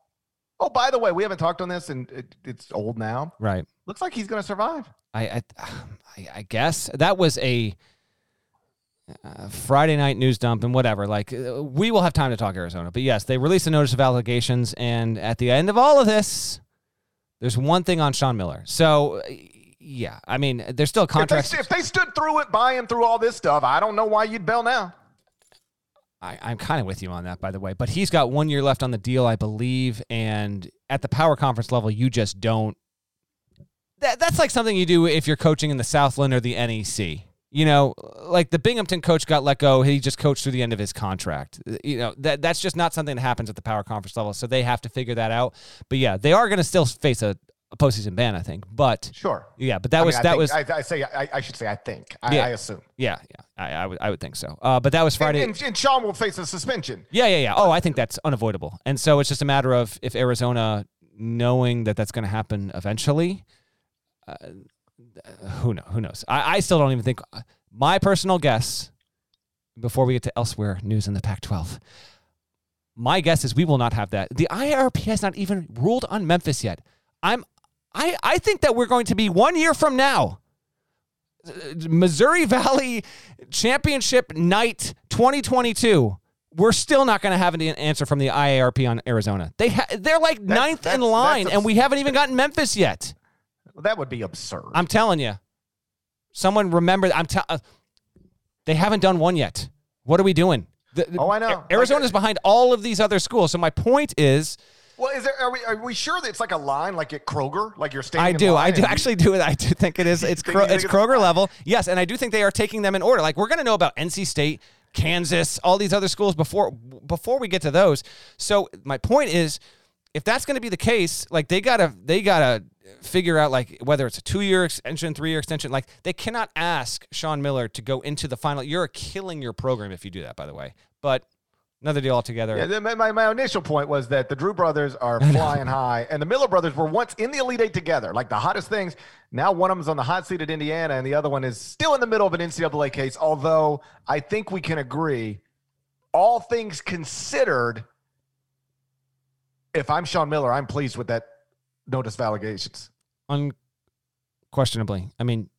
oh, by the way, we haven't talked on this, and it, it's old now. Right. Looks like he's going to survive. I I I guess that was a. Uh, Friday night news dump and whatever. Like, uh, we will have time to talk Arizona. But yes, they released a notice of allegations. And at the end of all of this, there's one thing on Sean Miller. So, yeah, I mean, there's still contracts. If, if they stood through it, by him through all this stuff, I don't know why you'd bail now. I, I'm kind of with you on that, by the way. But he's got one year left on the deal, I believe. And at the power conference level, you just don't. That, that's like something you do if you're coaching in the Southland or the N E C. You know, like the Binghamton coach got let go. He just coached through the end of his contract. You know, that that's just not something that happens at the power conference level. So they have to figure that out. But yeah, they are going to still face a, a postseason ban, I think. But sure, yeah. But that I was mean, that think, was. I, I say I, I should say I think I, yeah. I assume. Yeah, yeah. I, I would I would think so. Uh, but that was Friday. And, and, and Sean will face a suspension. Yeah, yeah, yeah. Oh, I think that's unavoidable. And so it's just a matter of if Arizona, knowing that that's going to happen eventually. Uh, Uh, who knows? Who knows? I, I still don't even think. Uh, my personal guess, before we get to elsewhere news in the Pac twelve, my guess is we will not have that. The I R P has not even ruled on Memphis yet. I'm, I, I think that we're going to be one year from now. Uh, Missouri Valley Championship Night twenty twenty-two. We're still not going to have an answer from the I A R P on Arizona. They ha- they're like that's, ninth that's, in line, and we haven't even gotten Memphis yet. Well, that would be absurd. I'm telling you. Someone remember. I'm t- uh, They haven't done one yet. What are we doing? The, the, oh, I know. Arizona's like, behind all of these other schools. So my point is. Well, is there? Are we? Are we sure that it's like a line, like at Kroger, like you're standing? I do. In line I do actually do it. I do think it is. It's Kro- it's Kroger level. Yes, and I do think they are taking them in order. Like we're going to know about N C State, Kansas, all these other schools before before we get to those. So my point is, if that's going to be the case, like they gotta they gotta. figure out like whether it's a two-year extension, three-year extension. Like they cannot ask Sean Miller to go into the final. You're killing your program if you do that, by the way. But another deal altogether. Yeah, my, my initial point was that the Drew brothers are flying high, and the Miller brothers were once in the Elite Eight together, like the hottest things. Now one of them's on the hot seat at Indiana, and the other one is still in the middle of an N C double A case, although I think we can agree, all things considered, if I'm Sean Miller, I'm pleased with that notice of allegations. Unquestionably. I mean,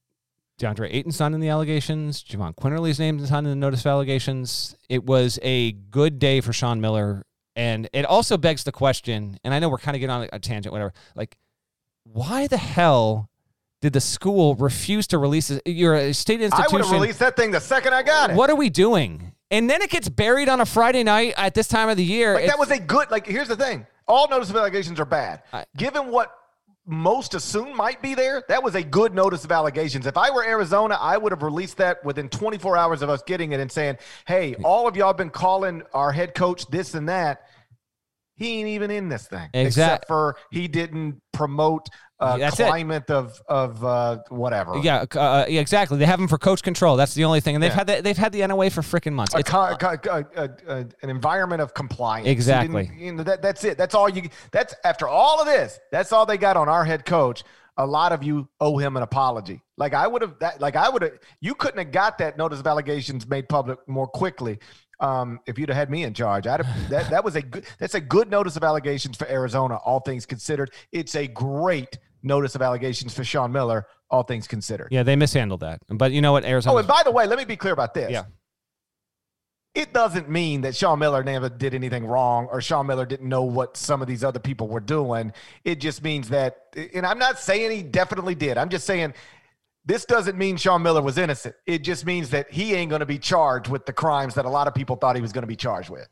DeAndre Ayton's not in the allegations. Javon Quinterly's name is not in the notice of allegations. It was a good day for Sean Miller. And it also begs the question, and I know we're kind of getting on a tangent, whatever, like, why the hell did the school refuse to release this? You're a state institution. I would have released that thing the second I got it. What are we doing? And then it gets buried on a Friday night at this time of the year. Like, it's, that was a good, like, here's the thing. All notice of allegations are bad. I, Given what most assume might be there, that was a good notice of allegations. If I were Arizona, I would have released that within twenty-four hours of us getting it and saying, hey, all of y'all been calling our head coach this and that. He ain't even in this thing. Exactly. Except for he didn't promote uh, a climate it. of of uh, whatever. Yeah, uh, yeah, exactly. They have him for coach control. That's the only thing. And they've yeah. had the, they've had the N O A for freaking months. A, co- uh, co- uh, uh, an environment of compliance. Exactly. You know, that, that's it. That's all you. That's after all of this. That's all they got on our head coach. A lot of you owe him an apology. Like I would have. That, like I would have. You couldn't have got that notice of allegations made public more quickly. Um, if you'd have had me in charge, I'd have, that that was a good, that's a good notice of allegations for Arizona, all things considered. It's a great notice of allegations for Sean Miller, all things considered. Yeah, they mishandled that. But you know what, Arizona. Oh, and by the way, let me be clear about this. Yeah. It doesn't mean that Sean Miller never did anything wrong or Sean Miller didn't know what some of these other people were doing. It just means that, and I'm not saying he definitely did. I'm just saying this doesn't mean Sean Miller was innocent. It just means that he ain't going to be charged with the crimes that a lot of people thought he was going to be charged with.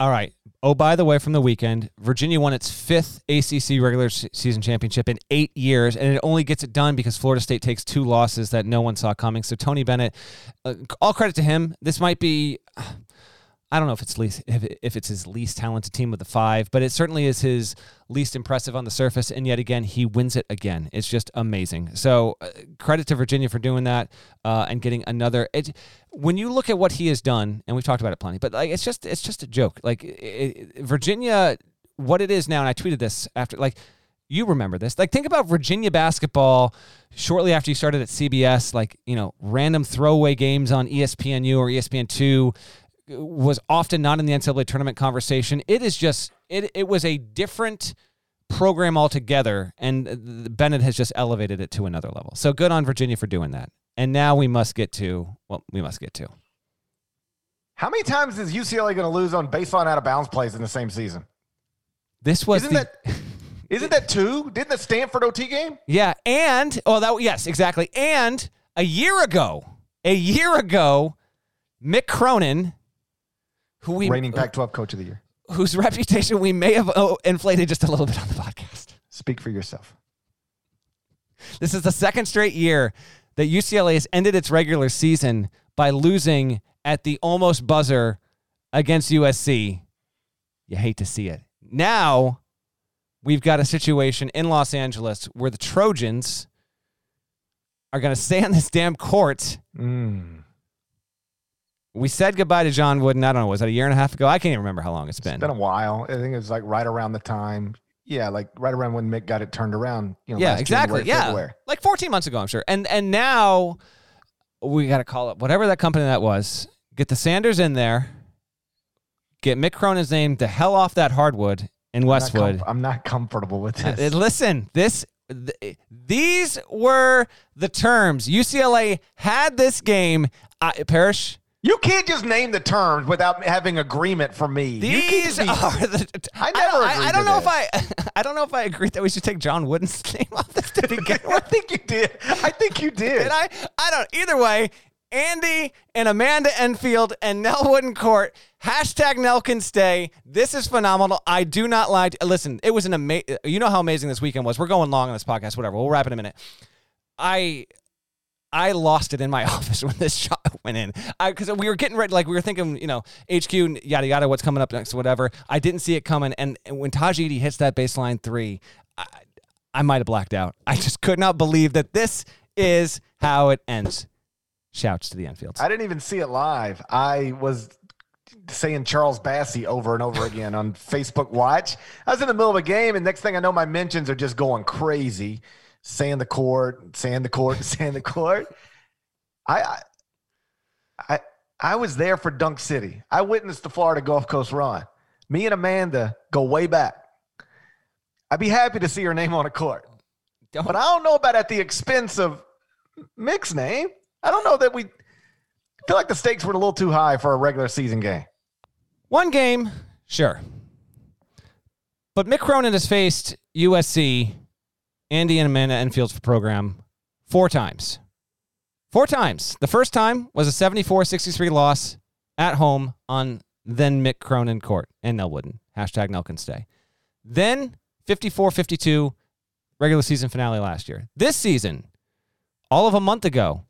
All right. Oh, by the way, from the weekend, Virginia won its fifth A C C regular season championship in eight years, and it only gets it done because Florida State takes two losses that no one saw coming. So Tony Bennett, uh, all credit to him. This might be, I don't know if it's least, if, if it's his least talented team with the five, but it certainly is his least impressive on the surface, and yet again, he wins it again. It's just amazing. So uh, credit to Virginia for doing that uh, and getting another. It, when you look at what he has done, and we've talked about it plenty, but like it's just it's just a joke. Like it, it, Virginia, what it is now, and I tweeted this after, like, you remember this. Like, think about Virginia basketball shortly after you started at C B S, like, you know, random throwaway games on E S P N U or E S P N two was often not in the N C double A tournament conversation. It is just, it it was a different program altogether, and Bennett has just elevated it to another level. So good on Virginia for doing that. And now we must get to, well, we must get to. How many times is U C L A going to lose on baseline out-of-bounds plays in the same season? This was Isn't the... that... Isn't that two? Didn't the Stanford O T game? Yeah, and, oh, that yes, exactly. And a year ago, a year ago, Mick Cronin, who we reigning Pac twelve coach of the year, whose reputation we may have oh, inflated just a little bit on the podcast. Speak for yourself. This is the second straight year that U C L A has ended its regular season by losing at the almost buzzer against U S C. You hate to see it. Now we've got a situation in Los Angeles where the Trojans are going to stay on this damn court. Mm. We said goodbye to John Wooden. I don't know. Was that a year and a half ago? I can't even remember how long it's been. It's been a while. I think it was like right around the time. Yeah, like right around when Mick got it turned around. You know, yeah, exactly. January, yeah, February. Like fourteen months ago, I'm sure. And and now we got to call up whatever that company that was. Get the Sanders in there. Get Mick Cronin's name the hell off that hardwood in Westwood. I'm not, com- I'm not comfortable with this. Uh, listen, this th- these were the terms. U C L A had this game. I, Parrish. You can't just name the terms without having agreement from me. These you be, are the. T- I never. I, I, I don't know this. if I. I don't know if I agree that we should take John Wooden's name off this to begin with. I think you did. I think you did. And I. I don't. Either way, Andy and Amanda Enfield and Nell Woodencourt. Hashtag Nell can stay. This is phenomenal. I do not lie. To, listen, it was an amazing. You know how amazing this weekend was. We're going long on this podcast. Whatever. We'll wrap in a minute. I. I lost it in my office when this shot went in. Because we were getting ready, like we were thinking, you know, H Q, yada, yada, what's coming up next, whatever. I didn't see it coming. And, and when Taj Edey hits that baseline three, I, I might have blacked out. I just could not believe that this is how it ends. Shouts to the Enfields. I didn't even see it live. I was saying Charles Bassey over and over again on Facebook Watch. I was in the middle of a game, and next thing I know, my mentions are just going crazy. Sand the court, sand the court, sand the court. I, I, I was there for Dunk City. I witnessed the Florida Gulf Coast run. Me and Amanda go way back. I'd be happy to see her name on a court, don't. But I don't know about at the expense of Mick's name. I don't know that we feel like the stakes were a little too high for a regular season game. One game, sure, but Mick Cronin has faced U S C. Andy and Amanda Enfield's program four times. Four times. The first time was a seventy-four sixty-three loss at home on then Mick Cronin court and Nell Wooden. Hashtag Nell can stay. Then fifty-four fifty-two regular season finale last year. This season, all of a month ago,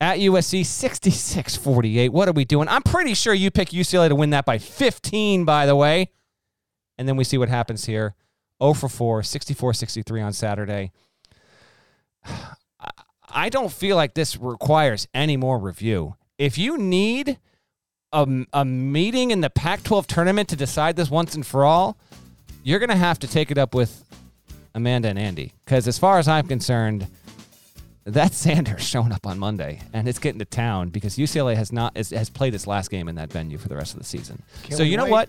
at U S C, sixty-six forty-eight. What are we doing? I'm pretty sure you pick U C L A to win that by fifteen, by the way. And then we see what happens here. oh for four, sixty-four sixty-three on Saturday. I don't feel like this requires any more review. If you need a, a meeting in the Pac twelve tournament to decide this once and for all, you're going to have to take it up with Amanda and Andy. Because as far as I'm concerned, that's Sanders showing up on Monday, and it's getting to town because U C L A has not is, has played its last game in that venue for the rest of the season. Can so you know wait? what?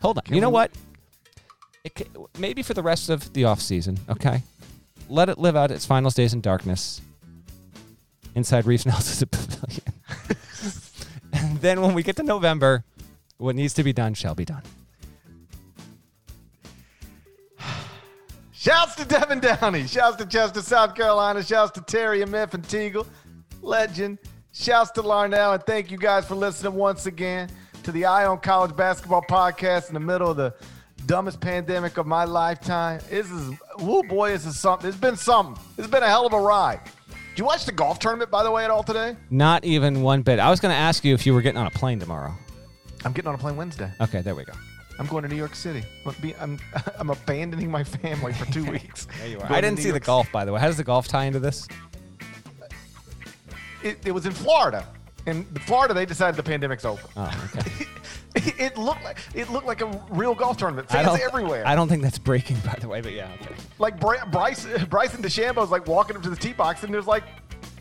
Hold on. Can you know we- what? It, maybe for the rest of the offseason, okay? Let it live out its final days in darkness inside Reeves Nelson's pavilion. And then when we get to November, what needs to be done shall be done. Shouts to Devin Downey. Shouts to Chester, South Carolina. Shouts to Terry and Miff and Teagle. Legend. Shouts to Larnell. And thank you guys for listening once again. to the Eye on College Basketball podcast in the middle of the dumbest pandemic of my lifetime. This is, woo boy, this is something. It's been something. It's been a hell of a ride. Did you watch the golf tournament, by the way, at all today? Not even one bit. I was going to ask you if you were getting on a plane tomorrow. I'm getting on a plane Wednesday. Okay, there we go. I'm going to New York City. I'm I'm abandoning my family for two weeks. There you are. I didn't see the golf, by the way. How does the golf tie into this? It, it was in Florida. In Florida, they decided the pandemic's over. Oh, okay. it, it looked like it looked like a real golf tournament. Fans I everywhere. I don't think that's breaking, by the way, but yeah. Okay. Like Bra- Bryce, Bryson DeChambeau's like walking up to the tee box, and there's like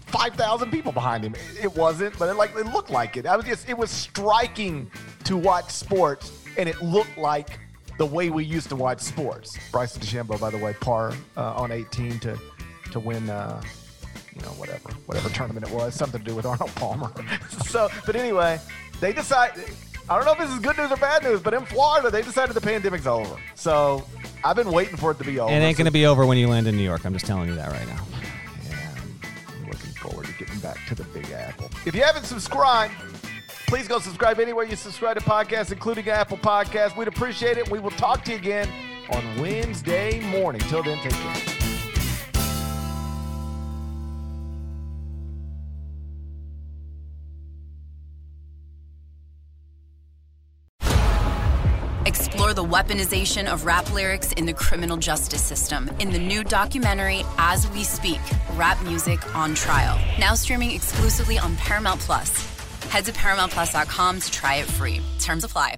five thousand people behind him. It, it wasn't, but it like it looked like it. I was just it was striking to watch sports, and it looked like the way we used to watch sports. Bryson DeChambeau, by the way, par uh, on eighteen to to win. Uh, You know, whatever, whatever tournament it was, something to do with Arnold Palmer. So, but anyway, they decide. I don't know if this is good news or bad news, but in Florida, they decided the pandemic's over. So, I've been waiting for it to be over. It ain't so, gonna be over when you land in New York. I'm just telling you that right now. Yeah, I'm looking forward to getting back to the Big Apple. If you haven't subscribed, please go subscribe anywhere you subscribe to podcasts, including Apple Podcasts. We'd appreciate it. We will talk to you again on Wednesday morning. Till then, take care. Explore the weaponization of rap lyrics in the criminal justice system in the new documentary, As We Speak, Rap Music on Trial. Now streaming exclusively on Paramount Plus. Head to paramount plus dot com to try it free. Terms apply.